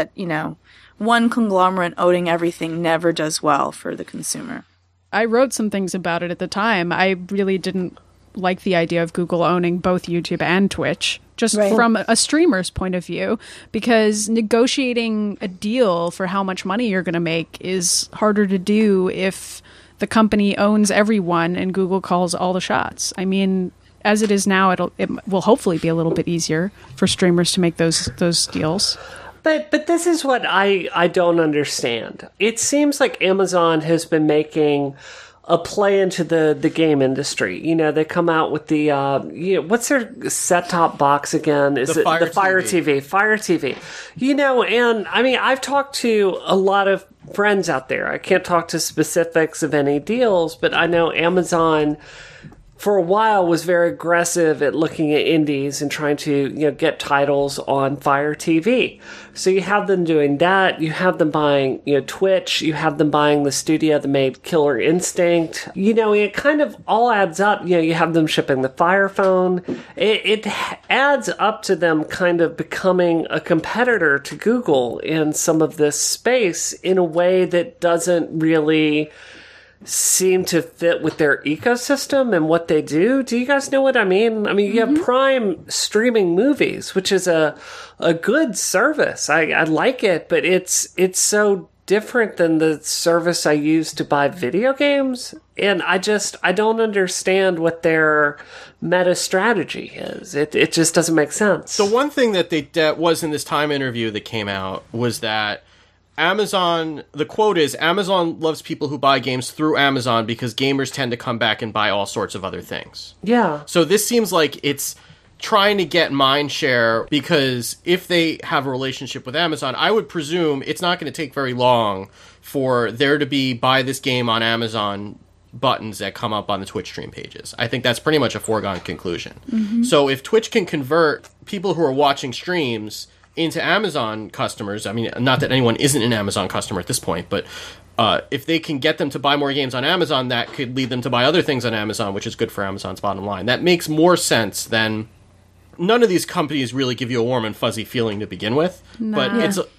one conglomerate owning everything never does well for the consumer. I wrote some things about it at the time. I really didn't like the idea of Google owning both YouTube and Twitch, just from a streamer's point of view, because negotiating a deal for how much money you're going to make is harder to do if the company owns everyone and Google calls all the shots. I mean, as it is now, it will hopefully be a little bit easier for streamers to make those deals. But this is what I don't understand. It seems like Amazon has been making a play into the game industry. You know, they come out with the what's their set-top box again? Is it the Fire TV? Fire TV. You know, and I mean, I've talked to a lot of friends out there. I can't talk to specifics of any deals, but I know Amazon for a while was very aggressive at looking at indies and trying to, you know, get titles on Fire TV. So you have them doing that. You have them buying, you know, Twitch. You have them buying the studio that made Killer Instinct. You know, it kind of all adds up. You know, you have them shipping the Fire Phone. It adds up to them kind of becoming a competitor to Google in some of this space in a way that doesn't really seem to fit with their ecosystem and what they do. Do you guys know what I mean? I mean, you have Prime streaming movies, which is a good service. I like it, but it's so different than the service I use to buy video games. And I don't understand what their meta strategy is. It just doesn't make sense. The one thing that that was in this Time interview that came out was that Amazon, the quote is, Amazon loves people who buy games through Amazon because gamers tend to come back and buy all sorts of other things. Yeah. So this seems like it's trying to get mind share, because if they have a relationship with Amazon, I would presume it's not going to take very long for there to be buy this game on Amazon buttons that come up on the Twitch stream pages. I think that's pretty much a foregone conclusion. Mm-hmm. So if Twitch can convert people who are watching streams into Amazon customers, I mean, not that anyone isn't an Amazon customer at this point, but if they can get them to buy more games on Amazon, that could lead them to buy other things on Amazon, which is good for Amazon's bottom line. That makes more sense than... None of these companies really give you a warm and fuzzy feeling to begin with, but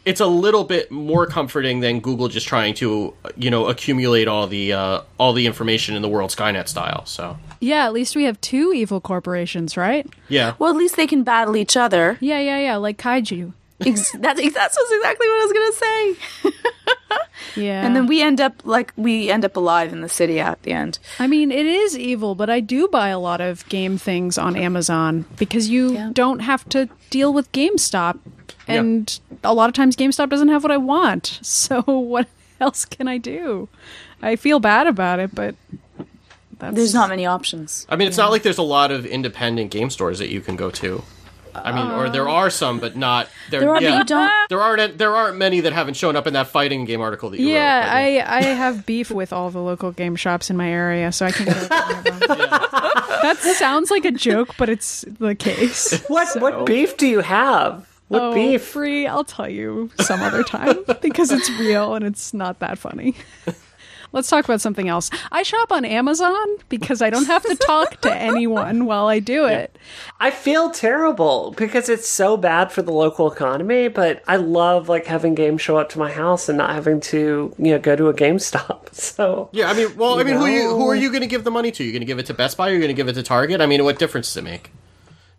it's a little bit more comforting than Google just trying to, you know, accumulate all the information in the world Skynet style. So yeah, at least we have two evil corporations, right? Yeah. Well, at least they can battle each other. Yeah, like kaiju. That's exactly what I was gonna say. Yeah. And then we end up alive in the city at the end. I mean, it is evil, but I do buy a lot of game things on Amazon because you don't have to deal with GameStop, and a lot of times GameStop doesn't have what I want. So what else can I do? I feel bad about it, but there's not many options. I mean, it's not like there's a lot of independent game stores that you can go to. I mean, or there are some, but not... There aren't many that haven't shown up in that fighting game article that you wrote. Yeah, I have beef with all the local game shops in my area, so I can't go to Amazon. That sounds like a joke, but it's the case. What beef do you have? What beef? Free, I'll tell you some other time, because it's real and it's not that funny. Let's talk about something else. I shop on Amazon because I don't have to talk to anyone while I do it. I feel terrible because it's so bad for the local economy, but I love like having games show up to my house and not having to, you know, go to a GameStop. So yeah, I mean, who are you going to give the money to? You're going to give it to Best Buy? Or you're going to give it to Target? I mean, what difference does it make?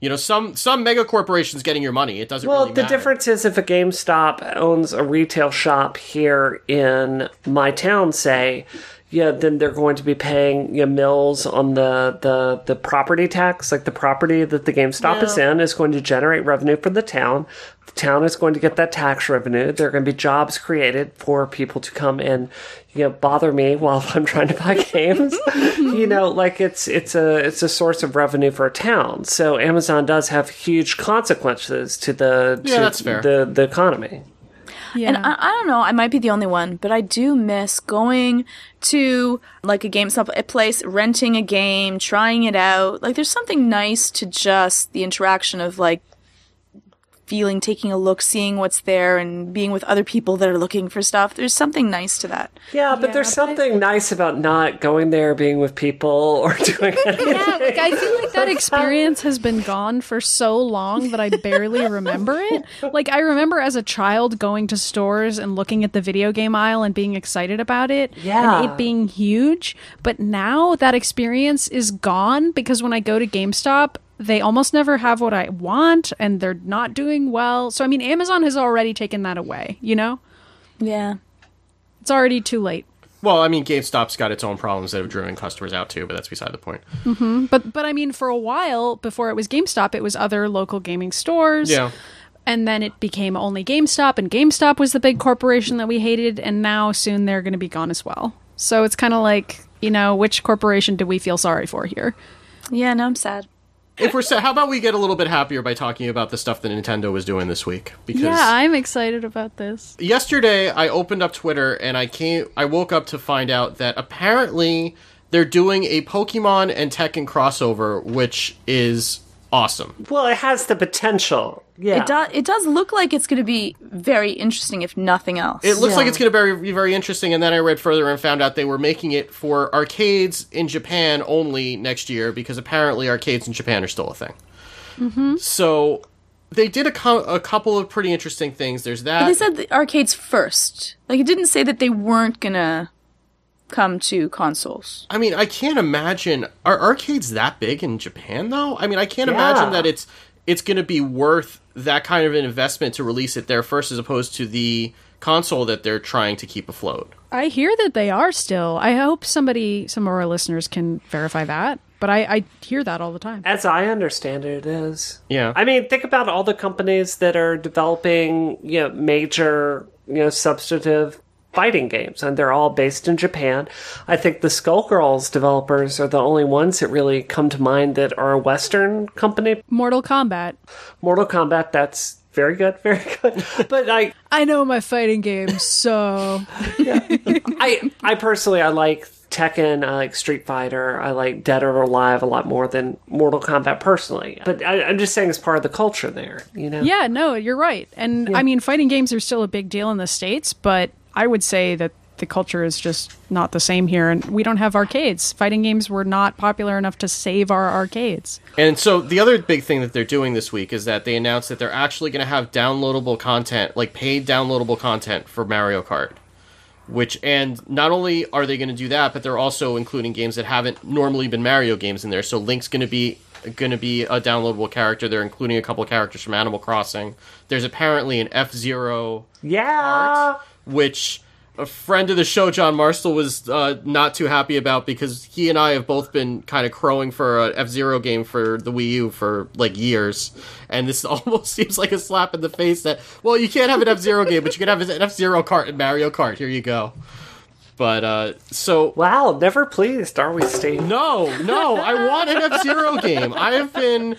You know, some mega corporation's getting your money. It doesn't really matter. Well, the difference is if a GameStop owns a retail shop here in my town, say, then they're going to be paying mills on the property tax. Like the property that the GameStop is in is going to generate revenue for the town. The town is going to get that tax revenue. There are going to be jobs created for people to come and bother me while I'm trying to buy games. You know, like it's a source of revenue for a town. So Amazon does have huge consequences to the economy. Yeah. And I don't know, I might be the only one, but I do miss going to like a GameStop place, renting a game, trying it out. Like there's something nice to just the interaction of like feeling, taking a look, seeing what's there, and being with other people that are looking for stuff. There's something nice to that. Yeah, but there's something nice about not going there, being with people, or doing anything. Yeah, like, I feel like that experience has been gone for so long that I barely remember it. Like, I remember as a child going to stores and looking at the video game aisle and being excited about it, yeah, and it being huge. But now that experience is gone, because when I go to GameStop, they almost never have what I want, and they're not doing well. So, I mean, Amazon has already taken that away, you know? Yeah. It's already too late. Well, I mean, GameStop's got its own problems that have driven customers out, too, but that's beside the point. Mm-hmm. But I mean, for a while, before it was GameStop, it was other local gaming stores. Yeah. And then it became only GameStop, and GameStop was the big corporation that we hated, and now soon they're going to be gone as well. So it's kind of like, you know, which corporation do we feel sorry for here? Yeah, no, I'm sad. If we're sad, how about we get a little bit happier by talking about the stuff that Nintendo was doing this week? Because yeah, I'm excited about this. Yesterday, I opened up Twitter and I woke up to find out that apparently they're doing a Pokemon and Tekken crossover, which is awesome. Well, it has the potential. Yeah, it does look like it's going to be very interesting, if nothing else. It looks like it's going to be very interesting, and then I read further and found out they were making it for arcades in Japan only next year, because apparently arcades in Japan are still a thing. Mm-hmm. So they did a couple of pretty interesting things. There's that. But they said the arcades first. Like, it didn't say that they weren't going to come to consoles. I mean, I can't imagine. Are arcades that big in Japan, though? I mean, I can't imagine that it's going to be worth that kind of an investment to release it there first, as opposed to the console that they're trying to keep afloat. I hear that they are still. I hope some of our listeners can verify that. But I hear that all the time. As I understand it, it is. Yeah. I mean, think about all the companies that are developing, you know, major, you know, substantive fighting games, and they're all based in Japan. I think the Skullgirls developers are the only ones that really come to mind that are a Western company. Mortal Kombat, that's very good, very good. But I know my fighting games, so... Yeah. I personally, I like Tekken, I like Street Fighter, I like Dead or Alive a lot more than Mortal Kombat personally. But I'm just saying it's part of the culture there, you know? Yeah, no, you're right. And, yeah. I mean, fighting games are still a big deal in the States, but I would say that the culture is just not the same here, and we don't have arcades. Fighting games were not popular enough to save our arcades. And so the other big thing that they're doing this week is that they announced that they're actually going to have downloadable content, like paid downloadable content for Mario Kart. And not only are they going to do that, but they're also including games that haven't normally been Mario games in there. So Link's going to be a downloadable character. They're including a couple of characters from Animal Crossing. There's apparently an F-Zero art, which a friend of the show, John Marstall, was not too happy about, because he and I have both been kind of crowing for an F-Zero game for the Wii U for, like, years. And this almost seems like a slap in the face that, well, you can't have an F-Zero game, but you can have an F-Zero kart and Mario Kart. Here you go. But, so... Wow, never pleased, are we, Steve? No, I want an F-Zero game. I have been,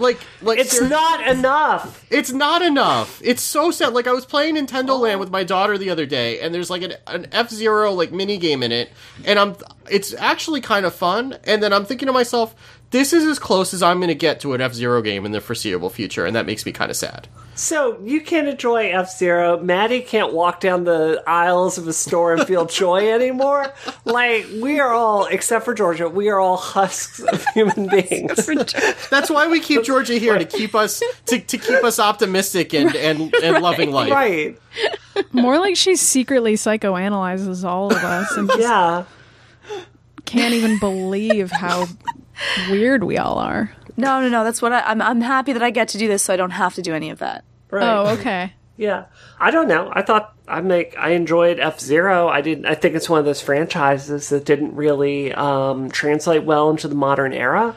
like... It's not enough! It's not enough! It's so sad. Like, I was playing Nintendo Land with my daughter the other day, and there's, like, an F-Zero, like, minigame in it, and it's actually kind of fun, and then I'm thinking to myself, this is as close as I'm going to get to an F-Zero game in the foreseeable future, and that makes me kind of sad. So, you can't enjoy F-Zero. Maddie can't walk down the aisles of a store and feel joy anymore. Like, we are all, except for Georgia, we are all husks of human beings. That's why we keep Georgia here, to keep us optimistic and loving life. Right. More like she secretly psychoanalyzes all of us and just can't even believe how weird we all are. No. That's what I'm happy that I get to do this, so I don't have to do any of that. Right. Oh, okay. Yeah. I don't know. I thought I enjoyed F-Zero. I think it's one of those franchises that didn't really translate well into the modern era.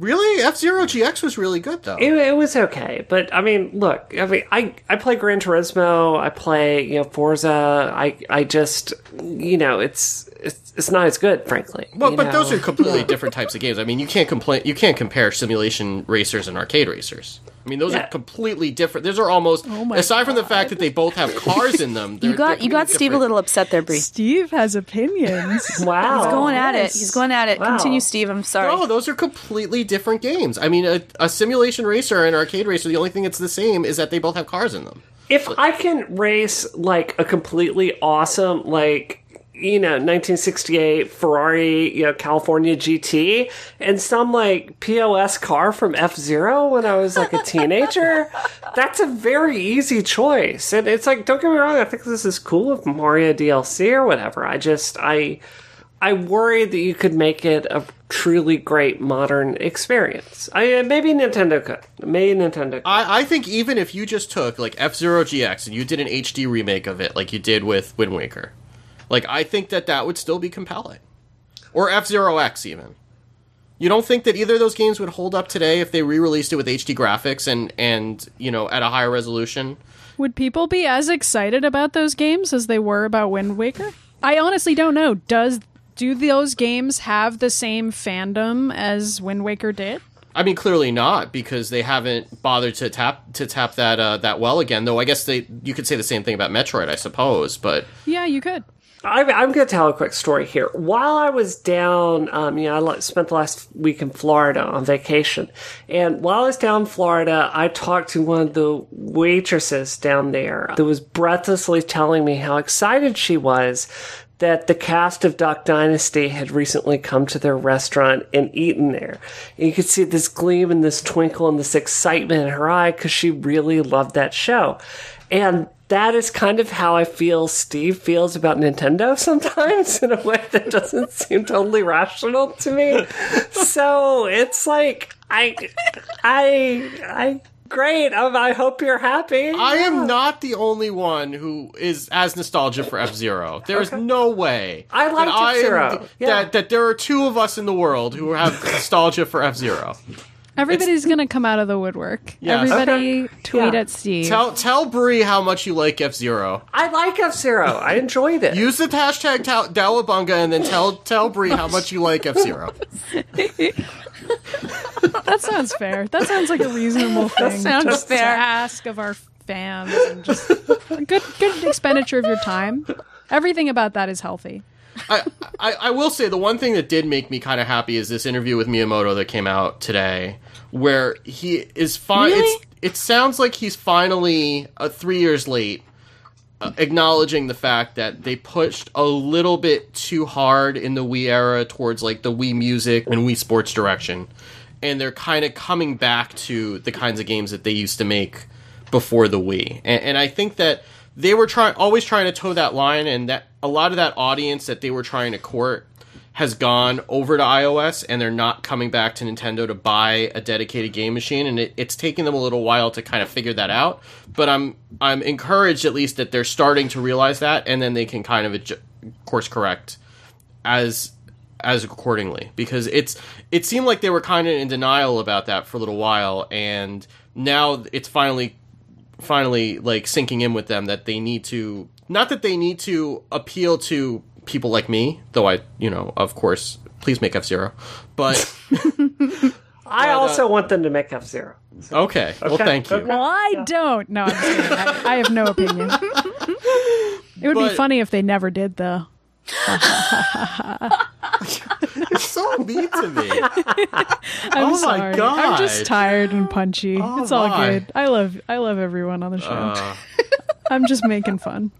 Really? F-Zero GX was really good, though. It was okay. But, I mean, look, I play Gran Turismo. I play, you know, Forza. I just, you know, it's not as good, frankly. Well, but those are completely different types of games. I mean, you can't compare simulation racers and arcade racers. I mean, those are completely different. Those are almost, aside from the fact that they both have cars in them. You got Steve a little upset there, Bree. Steve has opinions. Wow. He's going at it. He's going at it. Wow. Continue, Steve. I'm sorry. No, those are completely different games. I mean, a simulation racer and an arcade racer, the only thing that's the same is that they both have cars in them. If I can race, like, a completely awesome, like, you know, 1968 Ferrari, you know, California GT, and some, like, POS car from F-Zero when I was, like, a teenager, that's a very easy choice. And it's like, don't get me wrong, I think this is cool with Mario DLC or whatever. I worry that you could make it a truly great modern experience. Maybe Nintendo could. I think even if you just took, like, F-Zero GX and you did an HD remake of it, like you did with Wind Waker, like, I think that would still be compelling. Or F-Zero X, even. You don't think that either of those games would hold up today if they re-released it with HD graphics and you know, at a higher resolution? Would people be as excited about those games as they were about Wind Waker? I honestly don't know. Do those games have the same fandom as Wind Waker did? I mean, clearly not, because they haven't bothered to tap that that well again. Though I guess you could say the same thing about Metroid, I suppose. But yeah, you could. I'm going to tell a quick story here. While I was down, I spent the last week in Florida on vacation. And while I was down in Florida, I talked to one of the waitresses down there that was breathlessly telling me how excited she was that the cast of Duck Dynasty had recently come to their restaurant and eaten there. And you could see this gleam and this twinkle and this excitement in her eye because she really loved that show. And that is kind of how I feel Steve feels about Nintendo sometimes, in a way that doesn't seem totally rational to me. So it's like, great. I hope you're happy. I am not the only one who is as nostalgic for F-Zero. There is no way. I liked F-Zero. That there are two of us in the world who have nostalgia for F-Zero. Everybody's going to come out of the woodwork. Yes. Everybody tweet at Steve. Tell Bree how much you like F-Zero. I like F-Zero. I enjoyed it. Use the hashtag Dowabunga and then tell Bree how much you like F-Zero. That sounds fair. That sounds like a reasonable thing to ask of our fans. And just a good expenditure of your time. Everything about that is healthy. I will say the one thing that did make me kind of happy is this interview with Miyamoto that came out today, where he is fine. Really? It sounds like he's finally 3 years late, acknowledging the fact that they pushed a little bit too hard in the Wii era towards like the Wii Music and Wii Sports direction, and they're kind of coming back to the kinds of games that they used to make before the Wii, and I think that they were always trying to toe that line, and that a lot of that audience that they were trying to court has gone over to iOS, and they're not coming back to Nintendo to buy a dedicated game machine, and it's taken them a little while to kind of figure that out. But I'm encouraged at least that they're starting to realize that, and then they can kind of course correct as accordingly, because it seemed like they were kind of in denial about that for a little while, and now it's finally like sinking in with them that they need to, not that they need to appeal to people like me, though I, you know, of course, please make F-Zero, but I also want them to make F-Zero. So. Okay. Well, thank you. Well, I don't. No, I'm just kidding. I have no opinion. It would be funny if they never did, though. You're so mean to me. I'm sorry. My God. I'm just tired and punchy. Oh, it's all good. I love everyone on the show. I'm just making fun.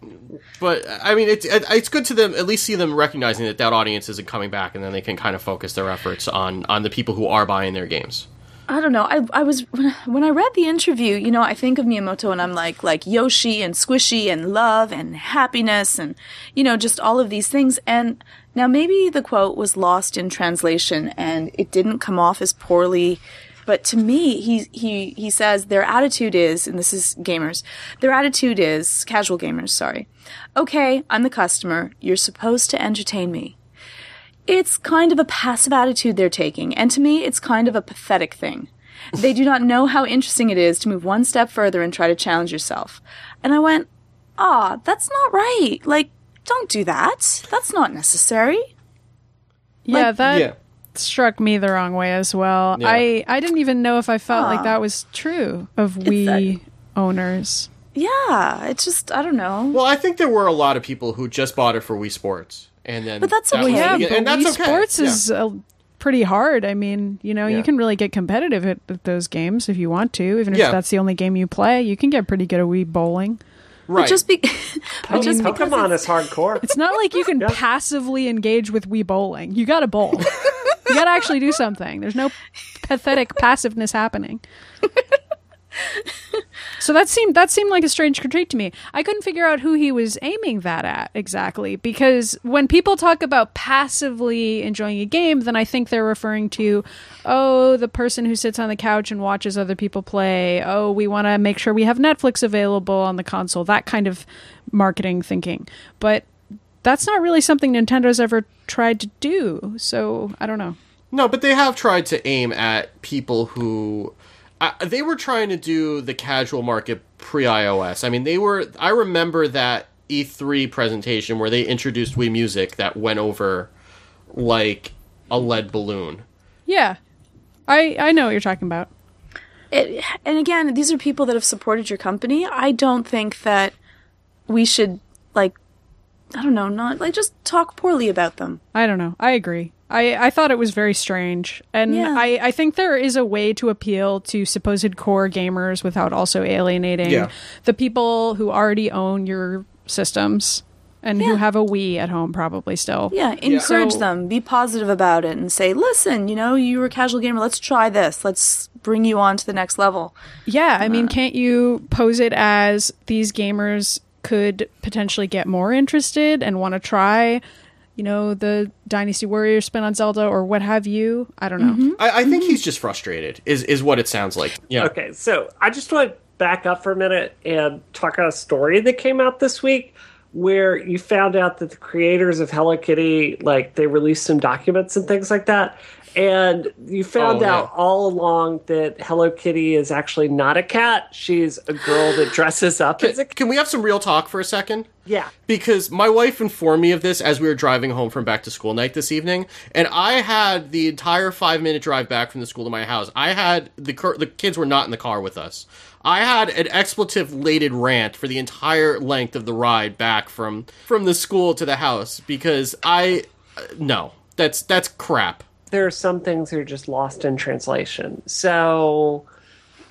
But I mean, it's good to them at least see them recognizing that audience isn't coming back, and then they can kind of focus their efforts on the people who are buying their games. I don't know. I was, when I read the interview, you know, I think of Miyamoto and I'm like Yoshi and Squishy and love and happiness and, you know, just all of these things. And now maybe the quote was lost in translation and it didn't come off as poorly. But to me, he says their attitude is, and this is gamers, their attitude is, casual gamers, sorry. Okay, I'm the customer. You're supposed to entertain me. It's kind of a passive attitude they're taking, and to me, it's kind of a pathetic thing. They do not know how interesting it is to move one step further and try to challenge yourself. And I went, that's not right. Like, don't do that. That's not necessary. Yeah, like, that struck me the wrong way as well. Yeah. I didn't even know if I felt like that was true of Wii owners. Yeah, it's just, I don't know. Well, I think there were a lot of people who just bought it for Wii Sports. And then but that's okay. Yeah, but and that's Wii okay. Sports is pretty hard. I mean, you know, you can really get competitive at those games if you want to. Even if that's the only game you play, you can get pretty good at Wii bowling. Right. But just Pokemon is hardcore. It's not like you can passively engage with Wii bowling. You got to bowl. You got to actually do something. There's no pathetic passiveness happening. So that seemed like a strange critique to me. I couldn't figure out who he was aiming that at exactly, because when people talk about passively enjoying a game, then I think they're referring to, oh, the person who sits on the couch and watches other people play. Oh, we want to make sure we have Netflix available on the console. That kind of marketing thinking. But that's not really something Nintendo's ever tried to do. So I don't know. No, but they have tried to aim at people who... they were trying to do the casual market pre-iOS. I mean, they were... I remember that E3 presentation where they introduced Wii Music that went over like a lead balloon. Yeah. I know what you're talking about. And again, these are people that have supported your company. I don't think that we should, just talk poorly about them. I don't know. I agree. I thought it was very strange. And I think there is a way to appeal to supposed core gamers without also alienating the people who already own your systems and who have a Wii at home probably still. Yeah, encourage them. Be positive about it and say, listen, you know, you were a casual gamer. Let's try this. Let's bring you on to the next level. Yeah, I mean, can't you pose it as these gamers could potentially get more interested and want to try... you know, the Dynasty Warriors spin on Zelda or what have you. I don't know. Mm-hmm. I think he's just frustrated is what it sounds like. Yeah. Okay, so I just want to back up for a minute and talk about a story that came out this week where you found out that the creators of Hello Kitty, they released some documents and things like that. And you found out all along that Hello Kitty is actually not a cat. She's a girl that dresses up as a cat. Can we have some real talk for a second? Yeah. Because my wife informed me of this as we were driving home from back to school night this evening. And I had the entire 5-minute drive back from the school to my house. I had the kids were not in the car with us. I had an expletive-laden rant for the entire length of the ride back from the school to the house. Because that's crap. There are some things that are just lost in translation. So,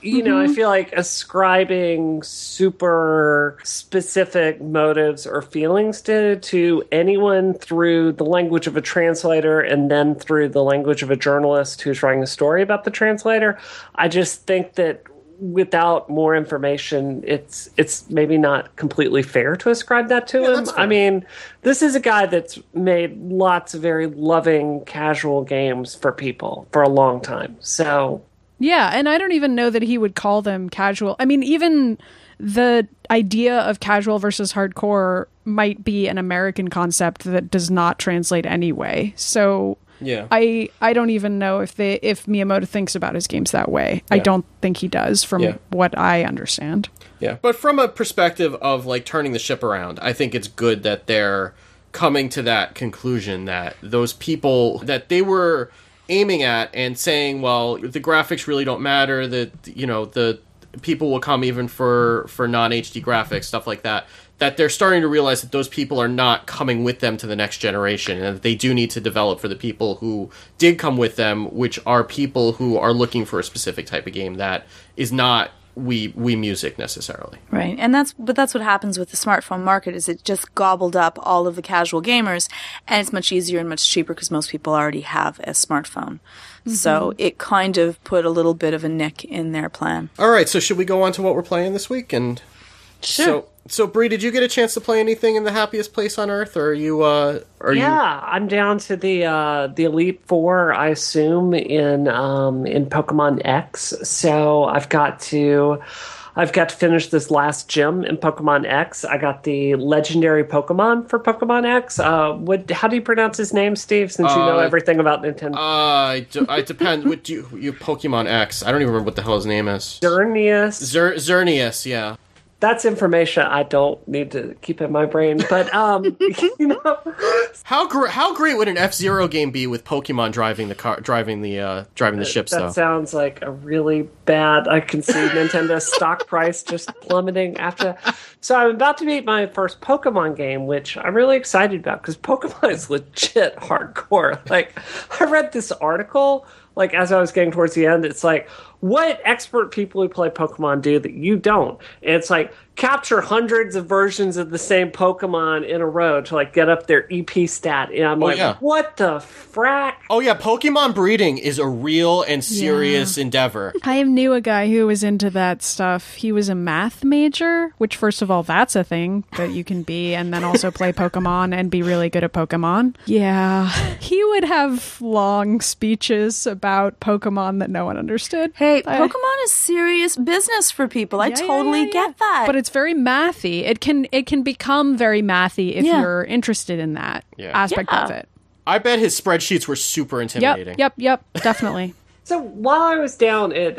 you know, I feel like ascribing super specific motives or feelings to anyone through the language of a translator and then through the language of a journalist who's writing a story about the translator, I just think that without more information, it's maybe not completely fair to ascribe that to him. I mean, this is a guy that's made lots of very loving, casual games for people for a long time. So yeah, and I don't even know that he would call them casual. I mean, even the idea of casual versus hardcore might be an American concept that does not translate anyway. So yeah, I don't even know if Miyamoto thinks about his games that way. Yeah. I don't think he does, from what I understand. Yeah, but from a perspective of turning the ship around, I think it's good that they're coming to that conclusion that those people that they were aiming at and saying, well, the graphics really don't matter. That the people will come even for non-HD graphics, stuff like that. That they're starting to realize that those people are not coming with them to the next generation, and that they do need to develop for the people who did come with them, which are people who are looking for a specific type of game that is not Wii Music necessarily. Right, and that's what happens with the smartphone market, is it just gobbled up all of the casual gamers, and it's much easier and much cheaper because most people already have a smartphone. Mm-hmm. So it kind of put a little bit of a nick in their plan. All right, so should we go on to what we're playing this week? And sure. So Bree, did you get a chance to play anything in the happiest place on earth, or are you? I'm down to the Elite Four, I assume, in Pokemon X. So I've got to finish this last gym in Pokemon X. I got the legendary Pokemon for Pokemon X. How do you pronounce his name, Steve? Since you know everything about Nintendo. It depends. What you Pokemon X? I don't even remember what the hell his name is. Xerneas. Xerneas, yeah. That's information I don't need to keep in my brain, but you know, how great would an F-Zero game be with Pokemon driving the car, driving the ships? That sounds like a really bad. I can see Nintendo's stock price just plummeting after. So I'm about to beat my first Pokemon game, which I'm really excited about because Pokemon is legit hardcore. Like I read this article. Like, as I was getting towards the end, it's like, what expert people who play Pokemon do that you don't? And it's like, capture hundreds of versions of the same Pokemon in a row to, like, get up their EP stat. And I'm what the frack? Oh, yeah, Pokemon breeding is a real and serious endeavor. I knew a guy who was into that stuff. He was a math major, which, first of all, that's a thing that you can be, and then also play Pokemon and be really good at Pokemon. Yeah. He would have long speeches about Pokemon that no one understood. Hey, Pokemon is serious business for people. I totally get that. But it's very mathy. It can become very mathy if you're interested in that aspect of it. I bet his spreadsheets were super intimidating. Yep, definitely. So while I was down at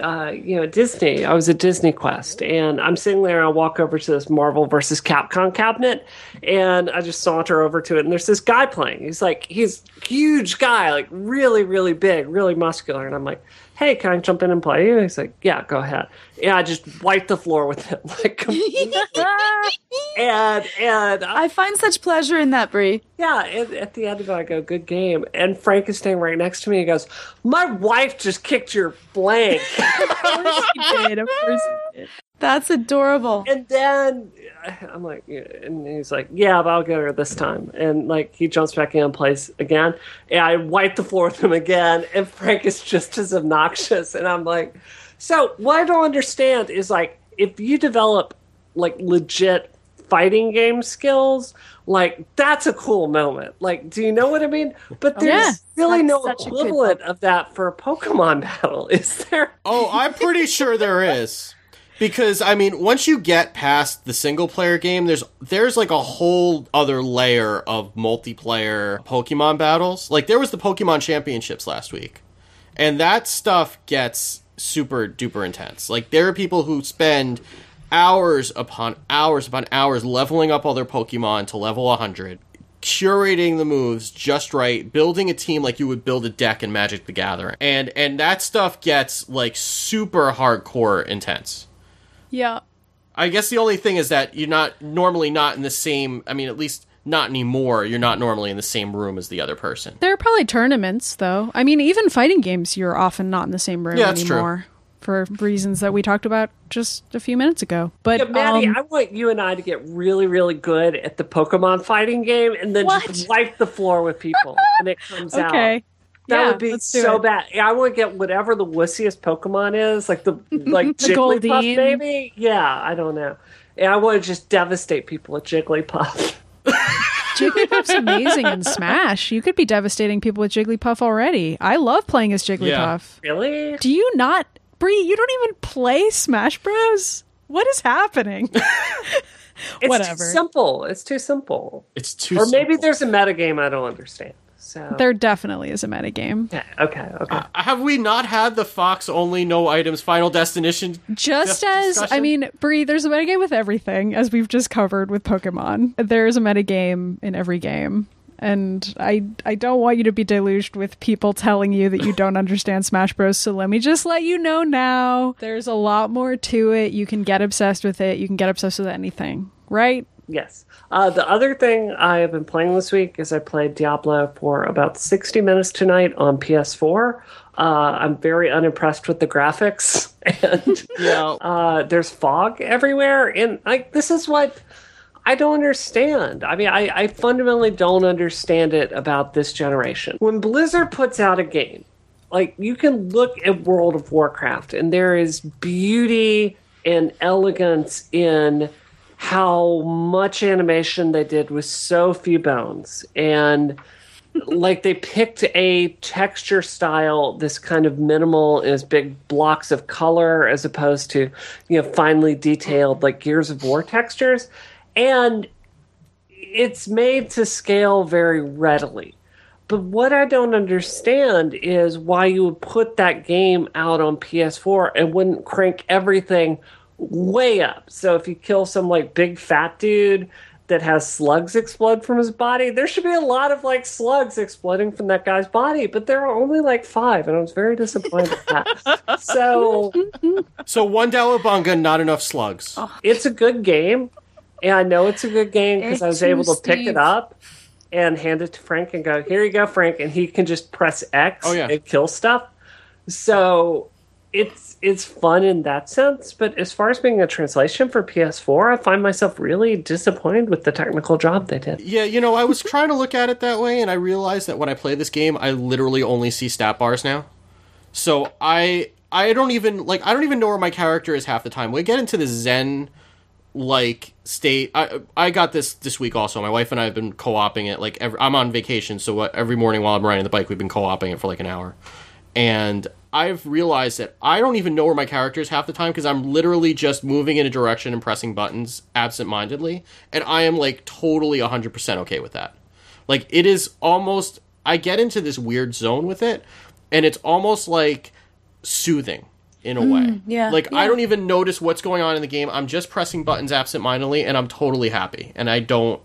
Disney, I was at Disney Quest, and I'm sitting there, and I walk over to this Marvel versus Capcom cabinet, and I just saunter over to it, and there's this guy playing. He's like, he's a huge guy, like really, really big, really muscular, and I'm like, hey, can I jump in and play you? And he's like, yeah, go ahead. Yeah, I just wiped the floor with him. Like, and I find such pleasure in that, Brie. Yeah, and at the end of it, I go, good game. And Frank is standing right next to me. He goes, my wife just kicked your blank. Of course he did. That's adorable. And then I'm like, and he's like, yeah, but I'll get her this time. And like, he jumps back in and plays again. And I wipe the floor with him again. And Frank is just as obnoxious. And I'm like, so what I don't understand is like, if you develop like legit fighting game skills, like that's a cool moment. Like, do you know what I mean? But there's really no equivalent of that for a Pokemon battle, is there? Oh, I'm pretty sure there is. Because, I mean, once you get past the single-player game, there's like, a whole other layer of multiplayer Pokemon battles. Like, there was the Pokemon Championships last week. And that stuff gets super-duper intense. Like, there are people who spend hours upon hours leveling up all their Pokemon to level 100, curating the moves just right, building a team like you would build a deck in Magic the Gathering. And that stuff gets, like, super hardcore intense. Yeah. I guess the only thing is that you're not normally in the same, I mean, at least not anymore, you're not normally in the same room as the other person. There are probably tournaments, though. I mean, even fighting games, you're often not in the same room anymore. True. For reasons that we talked about just a few minutes ago. But Maddie, I want you and I to get really, really good at the Pokemon fighting game and then just wipe the floor with people when it comes out. Okay. That would be so bad. I would get whatever the wussiest Pokemon is, like the Jigglypuff, maybe. Yeah, I don't know. And I want to just devastate people with Jigglypuff. Jigglypuff's amazing in Smash. You could be devastating people with Jigglypuff already. I love playing as Jigglypuff. Yeah. Really? Do you not, Bree? You don't even play Smash Bros. What is happening? It's whatever. Too simple. It's too simple. It's too. Or maybe there's a metagame I don't understand. So. There definitely is a metagame. Yeah, okay. Have we not had the Fox only no items Final Destination? Just as discussion? I mean, Bree, there's a metagame with everything, as we've just covered with Pokemon. There is a metagame in every game, and I don't want you to be deluged with people telling you that you don't understand Smash Bros. So let me just let you know now, there's a lot more to it. You can get obsessed with it. You can get obsessed with anything, right? Yes. The other thing I have been playing this week is I played Diablo for about 60 minutes tonight on PS4. I'm very unimpressed with the graphics. And there's fog everywhere. And like this is what I don't understand. I mean, I fundamentally don't understand it about this generation. When Blizzard puts out a game, like you can look at World of Warcraft and there is beauty and elegance in how much animation they did with so few bones. And like they picked a texture style, this kind of minimal is big blocks of color as opposed to, you know, finely detailed like Gears of War textures. And it's made to scale very readily. But what I don't understand is why you would put that game out on PS4 and wouldn't crank everything way up. So if you kill some like big fat dude that has slugs explode from his body, there should be a lot of like slugs exploding from that guy's body, but there were only like 5, and I was very disappointed at that. So one Dalabunga, not enough slugs. Oh. It's a good game, and I know it's a good game because I was able to pick it up and hand it to Frank and go, here you go, Frank, and he can just press X and kill stuff. So it's fun in that sense, but as far as being a translation for PS4, I find myself really disappointed with the technical job they did. Yeah, you know, I was trying to look at it that way, and I realized that when I play this game, I literally only see stat bars now. So I don't even like I don't even know where my character is half the time. When I get into the Zen like state, I got this week also. My wife and I have been co-oping it. Like I'm on vacation, so every morning while I'm riding the bike, we've been co-oping it for like an hour, and I've realized that I don't even know where my character is half the time because I'm literally just moving in a direction and pressing buttons absentmindedly, and I am, like, totally 100% okay with that. Like, it is almost... I get into this weird zone with it, and it's almost, like, soothing in a way. Yeah. Like, yeah. I don't even notice what's going on in the game. I'm just pressing buttons absentmindedly, and I'm totally happy, and I don't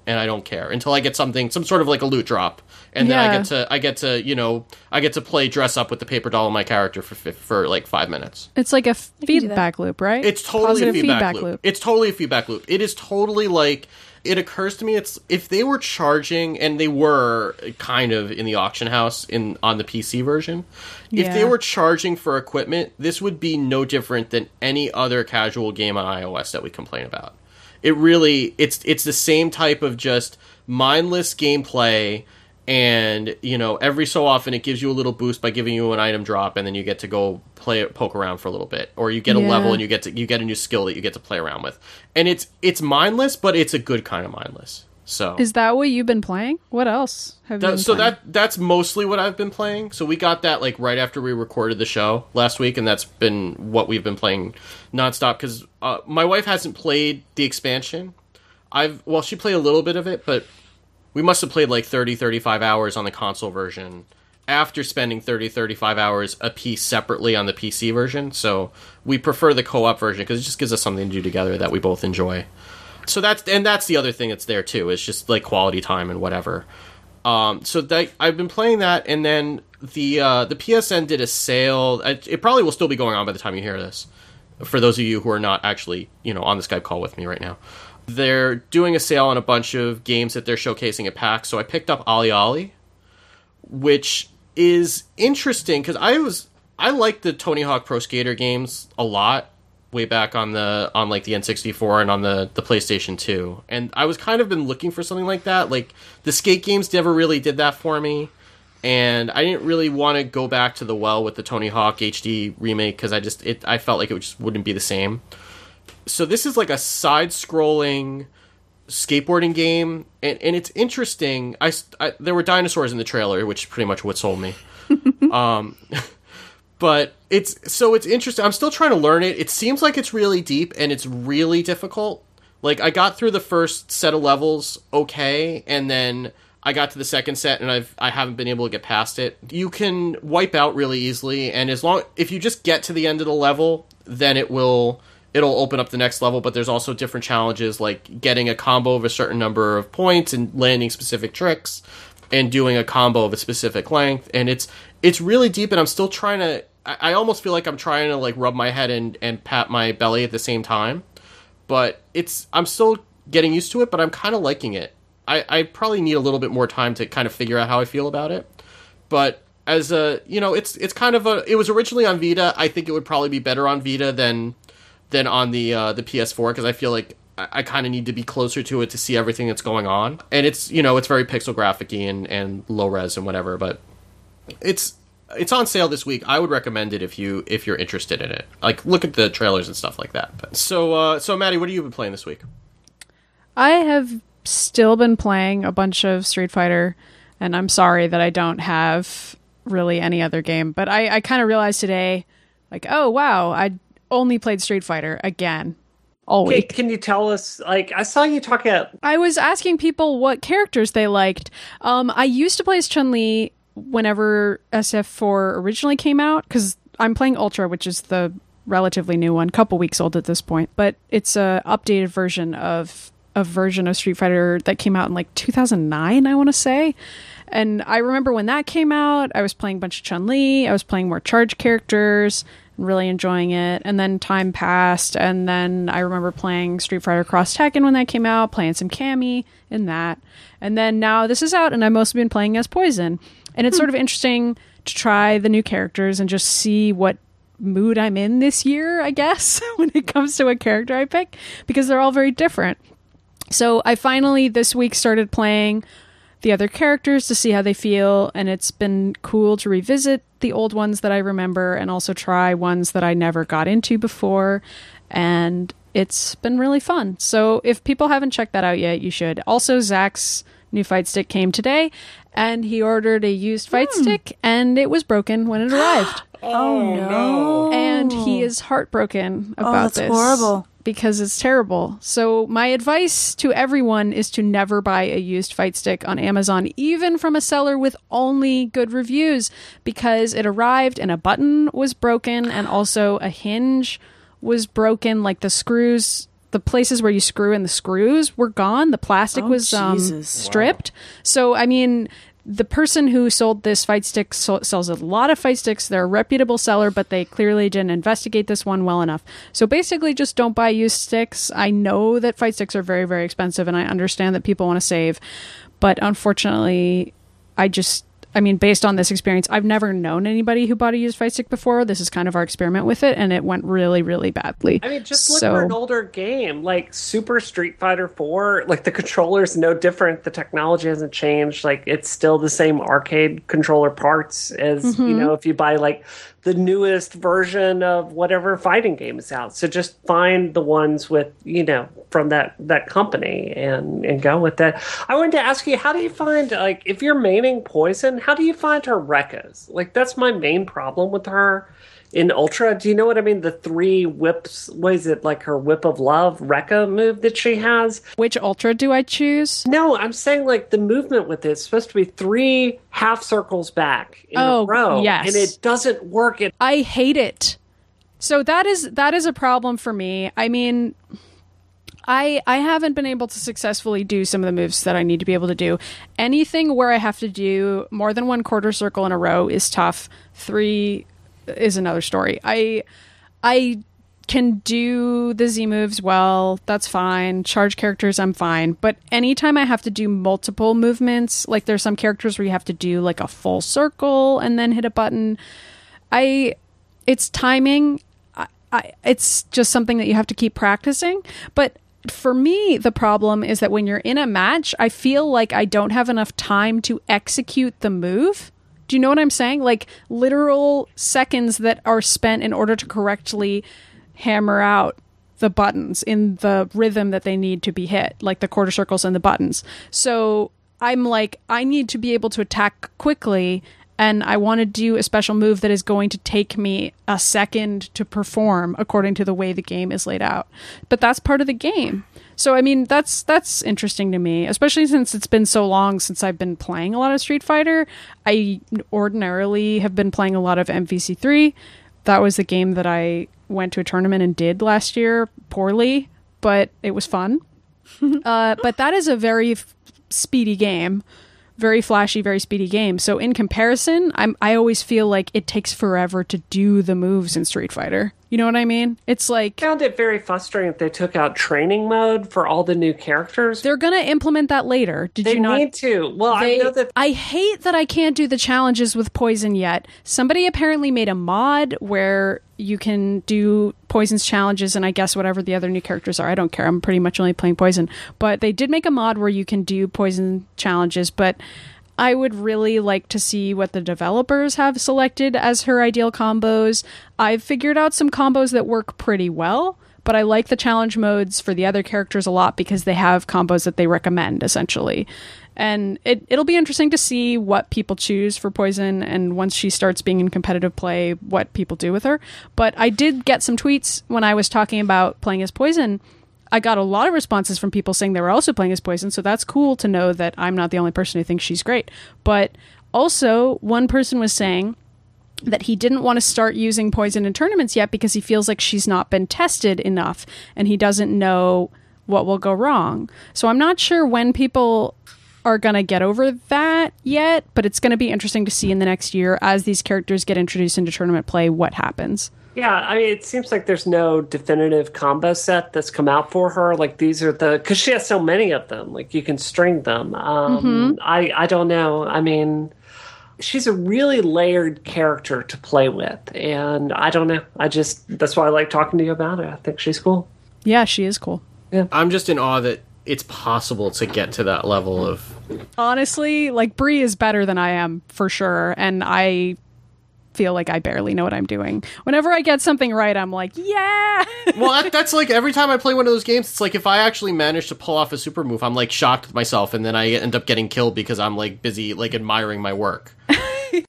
care until I get something, some sort of, like, a loot drop. And then I get to play dress up with the paper doll of my character for like 5 minutes. It's like a feedback loop, right? It's totally a feedback loop. It's totally a feedback loop. It is totally like, it occurs to me, it's if they were charging, and they were kind of in the auction house on the PC version, if they were charging for equipment, this would be no different than any other casual game on iOS that we complain about. It really, it's the same type of just mindless gameplay. And, you know, every so often it gives you a little boost by giving you an item drop, and then you get to go poke around for a little bit, or you get a level and you get a new skill that you get to play around with. And it's mindless, but it's a good kind of mindless. So is that what you've been playing? What else have you been playing? So that's mostly what I've been playing. So we got that like right after we recorded the show last week, and that's been what we've been playing nonstop because my wife hasn't played the expansion. She played a little bit of it, but we must have played like 30, 35 hours on the console version after spending 30, 35 hours apiece separately on the PC version. So we prefer the co-op version because it just gives us something to do together that we both enjoy. So that's the other thing that's there too. It's just like quality time and whatever. I've been playing that, and then the PSN did a sale. It probably will still be going on by the time you hear this, for those of you who are not actually, you know, on the Skype call with me right now. They're doing a sale on a bunch of games that they're showcasing at PAX, so I picked up Ali Ali, which is interesting because I liked the Tony Hawk Pro Skater games a lot way back on like the N64 and on the PlayStation 2, and I was kind of been looking for something like that. Like the skate games never really did that for me, and I didn't really want to go back to the well with the Tony Hawk HD remake because I felt like it just wouldn't be the same. So this is like a side-scrolling skateboarding game, and it's interesting. There were dinosaurs in the trailer, which is pretty much what sold me. But it's interesting. I'm still trying to learn it. It seems like it's really deep, and it's really difficult. Like, I got through the first set of levels okay, and then I got to the second set, and I haven't been able to get past it. You can wipe out really easily, and if you just get to the end of the level, then it'll open up the next level, but there's also different challenges like getting a combo of a certain number of points and landing specific tricks and doing a combo of a specific length. And it's really deep, and I'm still trying to... I almost feel like I'm trying to like rub my head and pat my belly at the same time. But I'm still getting used to it, but I'm kind of liking it. I probably need a little bit more time to kind of figure out how I feel about it. But as a... You know, it's kind of a... It was originally on Vita. I think it would probably be better on Vita than on the PS4, because I feel like I kind of need to be closer to it to see everything that's going on. And it's, you know, it's very pixel graphic-y and low res and whatever, but it's on sale this week. I would recommend it if you're interested in it. Like, look at the trailers and stuff like that. But so Maddie, what have you been playing this week? I have still been playing a bunch of Street Fighter, and I'm sorry that I don't have really any other game, but I kind of realized today, like, oh wow, I only played Street Fighter again all week. Can you tell us, like, I saw you talking about... I was asking people what characters they liked. I used to play as Chun-Li whenever SF4 originally came out, because I'm playing Ultra, which is the relatively new one, couple weeks old at this point, but it's a updated version of a version of Street Fighter that came out in like 2009, I want to say. And I remember when that came out, I was playing a bunch of Chun-Li, I was playing more charge characters, really enjoying it. And then time passed, and then I remember playing Street Fighter Cross Tekken when that came out, playing some Cammy in that. And then now this is out, and I've mostly been playing as Poison. And it's sort of interesting to try the new characters and just see what mood I'm in this year, I guess, when it comes to what character I pick, because they're all very different. So I finally this week started playing the other characters to see how they feel, and it's been cool to revisit the old ones that I remember and also try ones that I never got into before, and it's been really fun. So if people haven't checked that out yet, you should. Also, Zach's new fight stick came today, and he ordered a used fight stick, and it was broken when it arrived. Oh no. And he is heartbroken about this. Oh, that's horrible. Because it's terrible. So my advice to everyone is to never buy a used fight stick on Amazon, even from a seller with only good reviews, because it arrived and a button was broken, and also a hinge was broken, like the screws, the places where you screw in the screws were gone. The plastic was stripped. Wow. So, I mean, the person who sold this fight stick sells a lot of fight sticks. They're a reputable seller, but they clearly didn't investigate this one well enough. So basically, just don't buy used sticks. I know that fight sticks are very, very expensive, and I understand that people want to save. But unfortunately, based on this experience, I've never known anybody who bought a used fight stick before. This is kind of our experiment with it, and it went really, really badly. I mean, just look for an older game, like Super Street Fighter 4. Like, the controller's no different. The technology hasn't changed. Like, it's still the same arcade controller parts as, you know, if you buy, like, the newest version of whatever fighting game is out. So just find the ones with, you know, from that company and go with that. I wanted to ask you, how do you find, like, if you're maining Poison, how do you find her Rekkas? Like, that's my main problem with her in Ultra. Do you know what I mean? The three whips, what is it, like her Whip of Love Rekka move that she has? Which Ultra do I choose? No, I'm saying, like, the movement with it is supposed to be three half circles back in a row. Yes. And it doesn't work. I hate it. So that is a problem for me. I mean, I haven't been able to successfully do some of the moves that I need to be able to do. Anything where I have to do more than one quarter circle in a row is tough. Three is another story. I can do the Z moves well. That's fine. Charge characters, I'm fine. But anytime I have to do multiple movements, like there's some characters where you have to do like a full circle and then hit a button. It's timing. It's just something that you have to keep practicing. But for me, the problem is that when you're in a match, I feel like I don't have enough time to execute the move. Do you know what I'm saying? Like, literal seconds that are spent in order to correctly hammer out the buttons in the rhythm that they need to be hit, like the quarter circles and the buttons. So I'm like, I need to be able to attack quickly, and I want to do a special move that is going to take me a second to perform according to the way the game is laid out. But that's part of the game. So, I mean, that's interesting to me, especially since it's been so long since I've been playing a lot of Street Fighter. I ordinarily have been playing a lot of MVC3. That was the game that I went to a tournament and did last year poorly, but it was fun. But that is a very speedy game. Very flashy, very speedy game. So in comparison, I always feel like it takes forever to do the moves in Street Fighter. You know what I mean? It's like, I found it very frustrating that they took out training mode for all the new characters. They're going to implement that later. They need to. Well, I know that I hate that I can't do the challenges with Poison yet. Somebody apparently made a mod where you can do Poison's challenges and I guess whatever the other new characters are. I don't care. I'm pretty much only playing Poison. But they did make a mod where you can do Poison challenges, but I would really like to see what the developers have selected as her ideal combos. I've figured out some combos that work pretty well, but I like the challenge modes for the other characters a lot because they have combos that they recommend, essentially. And it'll be interesting to see what people choose for Poison, and once she starts being in competitive play, what people do with her. But I did get some tweets when I was talking about playing as Poison. I got a lot of responses from people saying they were also playing as Poison, so that's cool to know that I'm not the only person who thinks she's great. But also, one person was saying that he didn't want to start using poison in tournaments yet because he feels like she's not been tested enough and he doesn't know what will go wrong. So I'm not sure when people are going to get over that yet, but it's going to be interesting to see in the next year as these characters get introduced into tournament play what happens. Yeah, I mean, it seems like there's no definitive combo set that's come out for her. Like, these are the... Because she has so many of them. Like, you can string them. I don't know. I mean, she's a really layered character to play with. And I don't know. I just... That's why I like talking to you about her. I think she's cool. Yeah, she is cool. Yeah. I'm just in awe that it's possible to get to that level of... Honestly, like, Bree is better than I am, for sure. And I... feel like I barely know what I'm doing. Whenever I get something right, I'm like, yeah! Well, that's like, every time I play one of those games, it's like, if I actually manage to pull off a super move, I'm like shocked with myself, and then I end up getting killed because I'm like busy like admiring my work.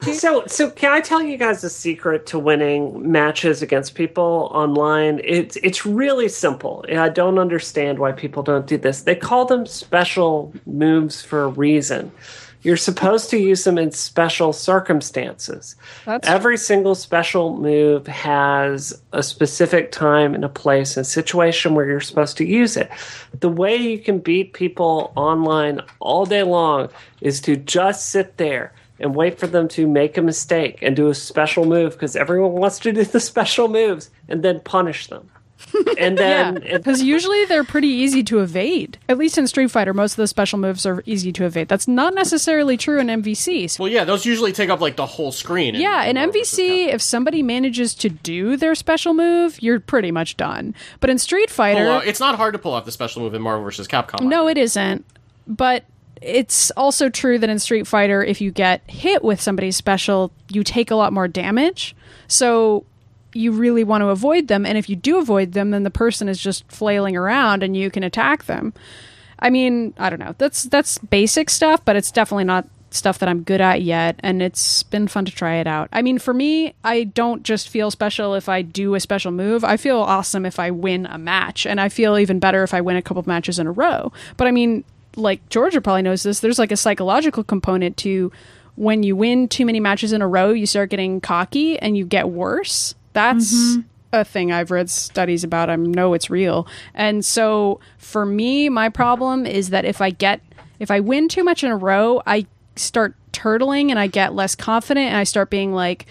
So can I tell you guys a secret to winning matches against people online? It's really simple. I don't understand why people don't do this. They call them special moves for a reason. You're supposed to use them in special circumstances. Every single special move has a specific time and a place and situation where you're supposed to use it. The way you can beat people online all day long is to just sit there and wait for them to make a mistake and do a special move because everyone wants to do the special moves and then punish them. And then, because usually they're pretty easy to evade. At least in Street Fighter, most of the special moves are easy to evade. That's not necessarily true in MVCs. Well, yeah, those usually take up like the whole screen. Yeah, in MVC, if somebody manages to do their special move, you're pretty much done. But in Street Fighter, it's not hard to pull off the special move in Marvel vs. Capcom. No, it isn't. But it's also true that in Street Fighter, if you get hit with somebody's special, you take a lot more damage. So you really want to avoid them, and if you do avoid them, then the person is just flailing around and you can attack them. I mean, I don't know. That's basic stuff, but it's definitely not stuff that I'm good at yet, and it's been fun to try it out. I mean, for me, I don't just feel special if I do a special move. I feel awesome if I win a match, and I feel even better if I win a couple of matches in a row. But I mean, like Georgia probably knows this, there's like a psychological component to when you win too many matches in a row, you start getting cocky and you get worse. That's a thing I've read studies about. I know it's real. And so for me, my problem is that if I win too much in a row, I start turtling and I get less confident and I start being like,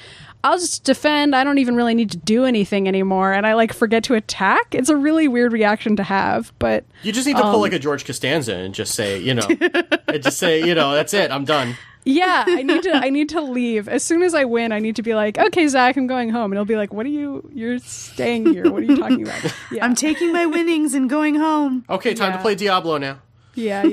I'll just defend. I don't even really need to do anything anymore. And I, like, forget to attack. It's a really weird reaction to have, but... You just need to pull, like, a George Costanza and just say, you know... and just say, you know, that's it. I'm done. Yeah, I need to leave. As soon as I win, I need to be like, okay, Zach, I'm going home. And he'll be like, what are you... You're staying here. What are you talking about? Yeah. I'm taking my winnings and going home. Okay, time to play Diablo now. Yeah.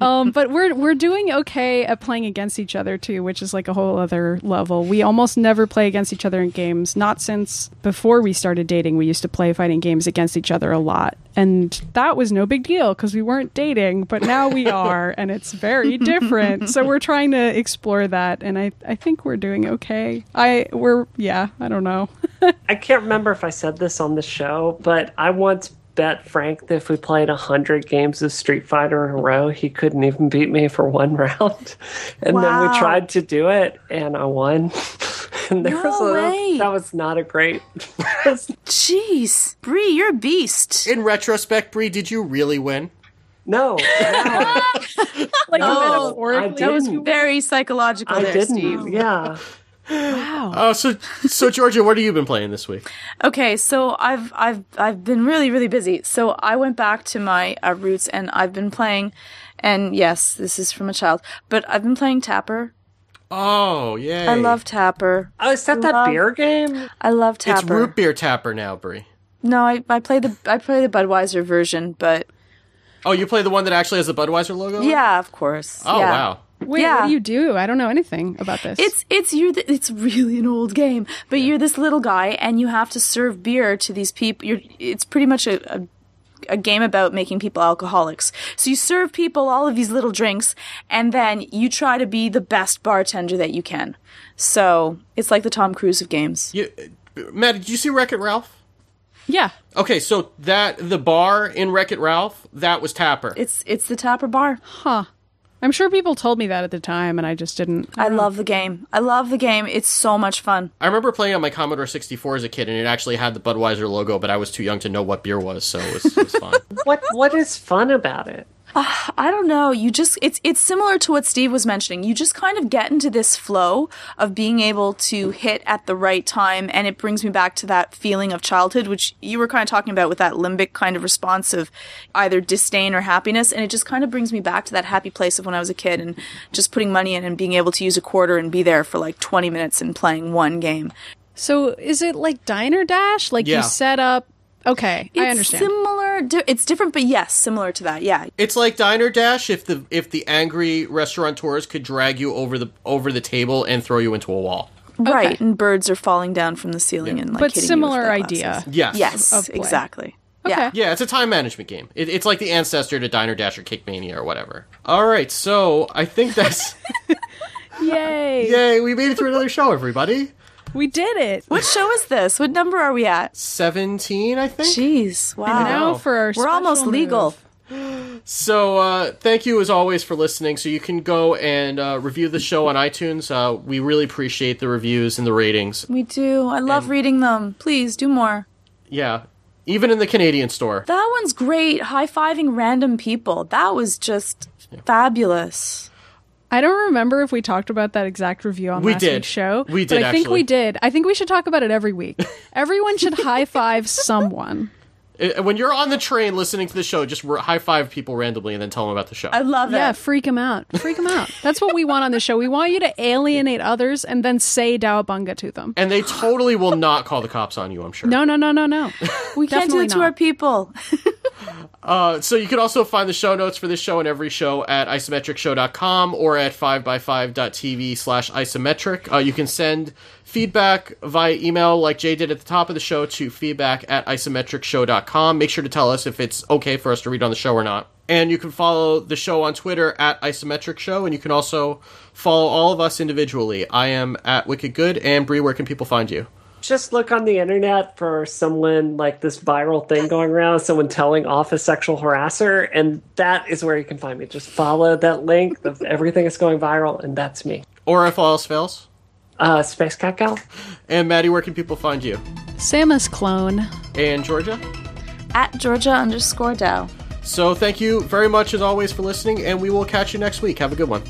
But we're doing okay at playing against each other too, which is like a whole other level. We almost never play against each other in games. Not since before we started dating. We used to play fighting games against each other a lot, and that was no big deal because we weren't dating. But now we are, and it's very different. So we're trying to explore that, and I think we're doing okay. I don't know. I can't remember if I said this on the show, but I once bet Frank that if we played 100 games of Street Fighter in a row, he couldn't even beat me for one round. And then we tried to do it, and I won. And that was not a great... Jeez. Bree, you're a beast. In retrospect, Bree, did you really win? No. Metaphorically. That was very psychological Steve. Yeah. Wow. Oh, so Georgia, what have you been playing this week? Okay, so I've been really, really busy. So I went back to my roots, and I've been playing. And yes, this is from a child, but I've been playing Tapper. Oh, yay! I love Tapper. Oh, is that beer game? I love Tapper. It's root beer Tapper now, Brie. No, I play the Budweiser version, but oh, you play the one that actually has the Budweiser logo? Yeah, of course. Oh, yeah. Wow. Wait, yeah. What do? I don't know anything about this. It's really an old game, but you're this little guy and you have to serve beer to these people. It's pretty much a game about making people alcoholics. So you serve people all of these little drinks, and then you try to be the best bartender that you can. So it's like the Tom Cruise of games. Matt, did you see Wreck-It Ralph? Yeah. Okay, so the bar in Wreck-It Ralph, that was Tapper. It's the Tapper bar. Huh. I'm sure people told me that at the time, and I just didn't. I love the game. It's so much fun. I remember playing on my Commodore 64 as a kid, and it actually had the Budweiser logo, but I was too young to know what beer was, so it was fun. What is fun about it? I don't know. You just it's similar to what Steve was mentioning. You just kind of get into this flow of being able to hit at the right time, and it brings me back to that feeling of childhood, which you were kind of talking about with that limbic kind of response of either disdain or happiness, and it just kind of brings me back to that happy place of when I was a kid and just putting money in and being able to use a quarter and be there for like 20 minutes and playing one game. So is it like Diner Dash? Like you set up... Okay, I understand. It's different, but yes, similar to that. Yeah, it's like Diner Dash if the angry restaurateurs could drag you over the table and throw you into a wall. Right, okay. And birds are falling down from the ceiling and like. But hitting similar you with idea. Yes, exactly. Okay. Yeah, it's a time management game. It's like the ancestor to Diner Dash or Cake Mania or whatever. All right, so I think that's yay! We made it through another show, everybody. We did it. What show is this? What number are we at? 17, I think. Jeez, wow. And now for our special move. We're almost legal. So thank you, as always, for listening. So you can go and review the show on iTunes. We really appreciate the reviews and the ratings. We do. I love reading them. Please, do more. Yeah. Even in the Canadian store. That one's great. High-fiving random people. That was just fabulous. I don't remember if we talked about that exact review on last week's show. We did, but I think we did. I think we should talk about it every week. Everyone should high-five someone. When you're on the train listening to the show, just high-five people randomly and then tell them about the show. I love it. Yeah, freak them out. Freak them out. That's what we want on the show. We want you to alienate others and then say Dowabunga to them. And they totally will not call the cops on you, I'm sure. No. We can't do it to our people. So you can also find the show notes for this show and every show at isometricshow.com or at 5x5.tv/isometric. You can send feedback via email like Jay did at the top of the show to feedback@isometricshow.com. Make sure to tell us if it's okay for us to read on the show or not. And you can follow the show on Twitter at isometricshow, and you can also follow all of us individually. I am at wickedgood, and Bree, where can people find you? Just look on the internet for someone like this viral thing going around, someone telling off a sexual harasser, and that is where you can find me. Just follow that link of everything that's going viral, and that's me. Or if all else fails, Space Cat Gal. And Maddie, where can people find you? Samus Clone. And Georgia? At Georgia_Dow. So thank you very much, as always, for listening, and we will catch you next week. Have a good one.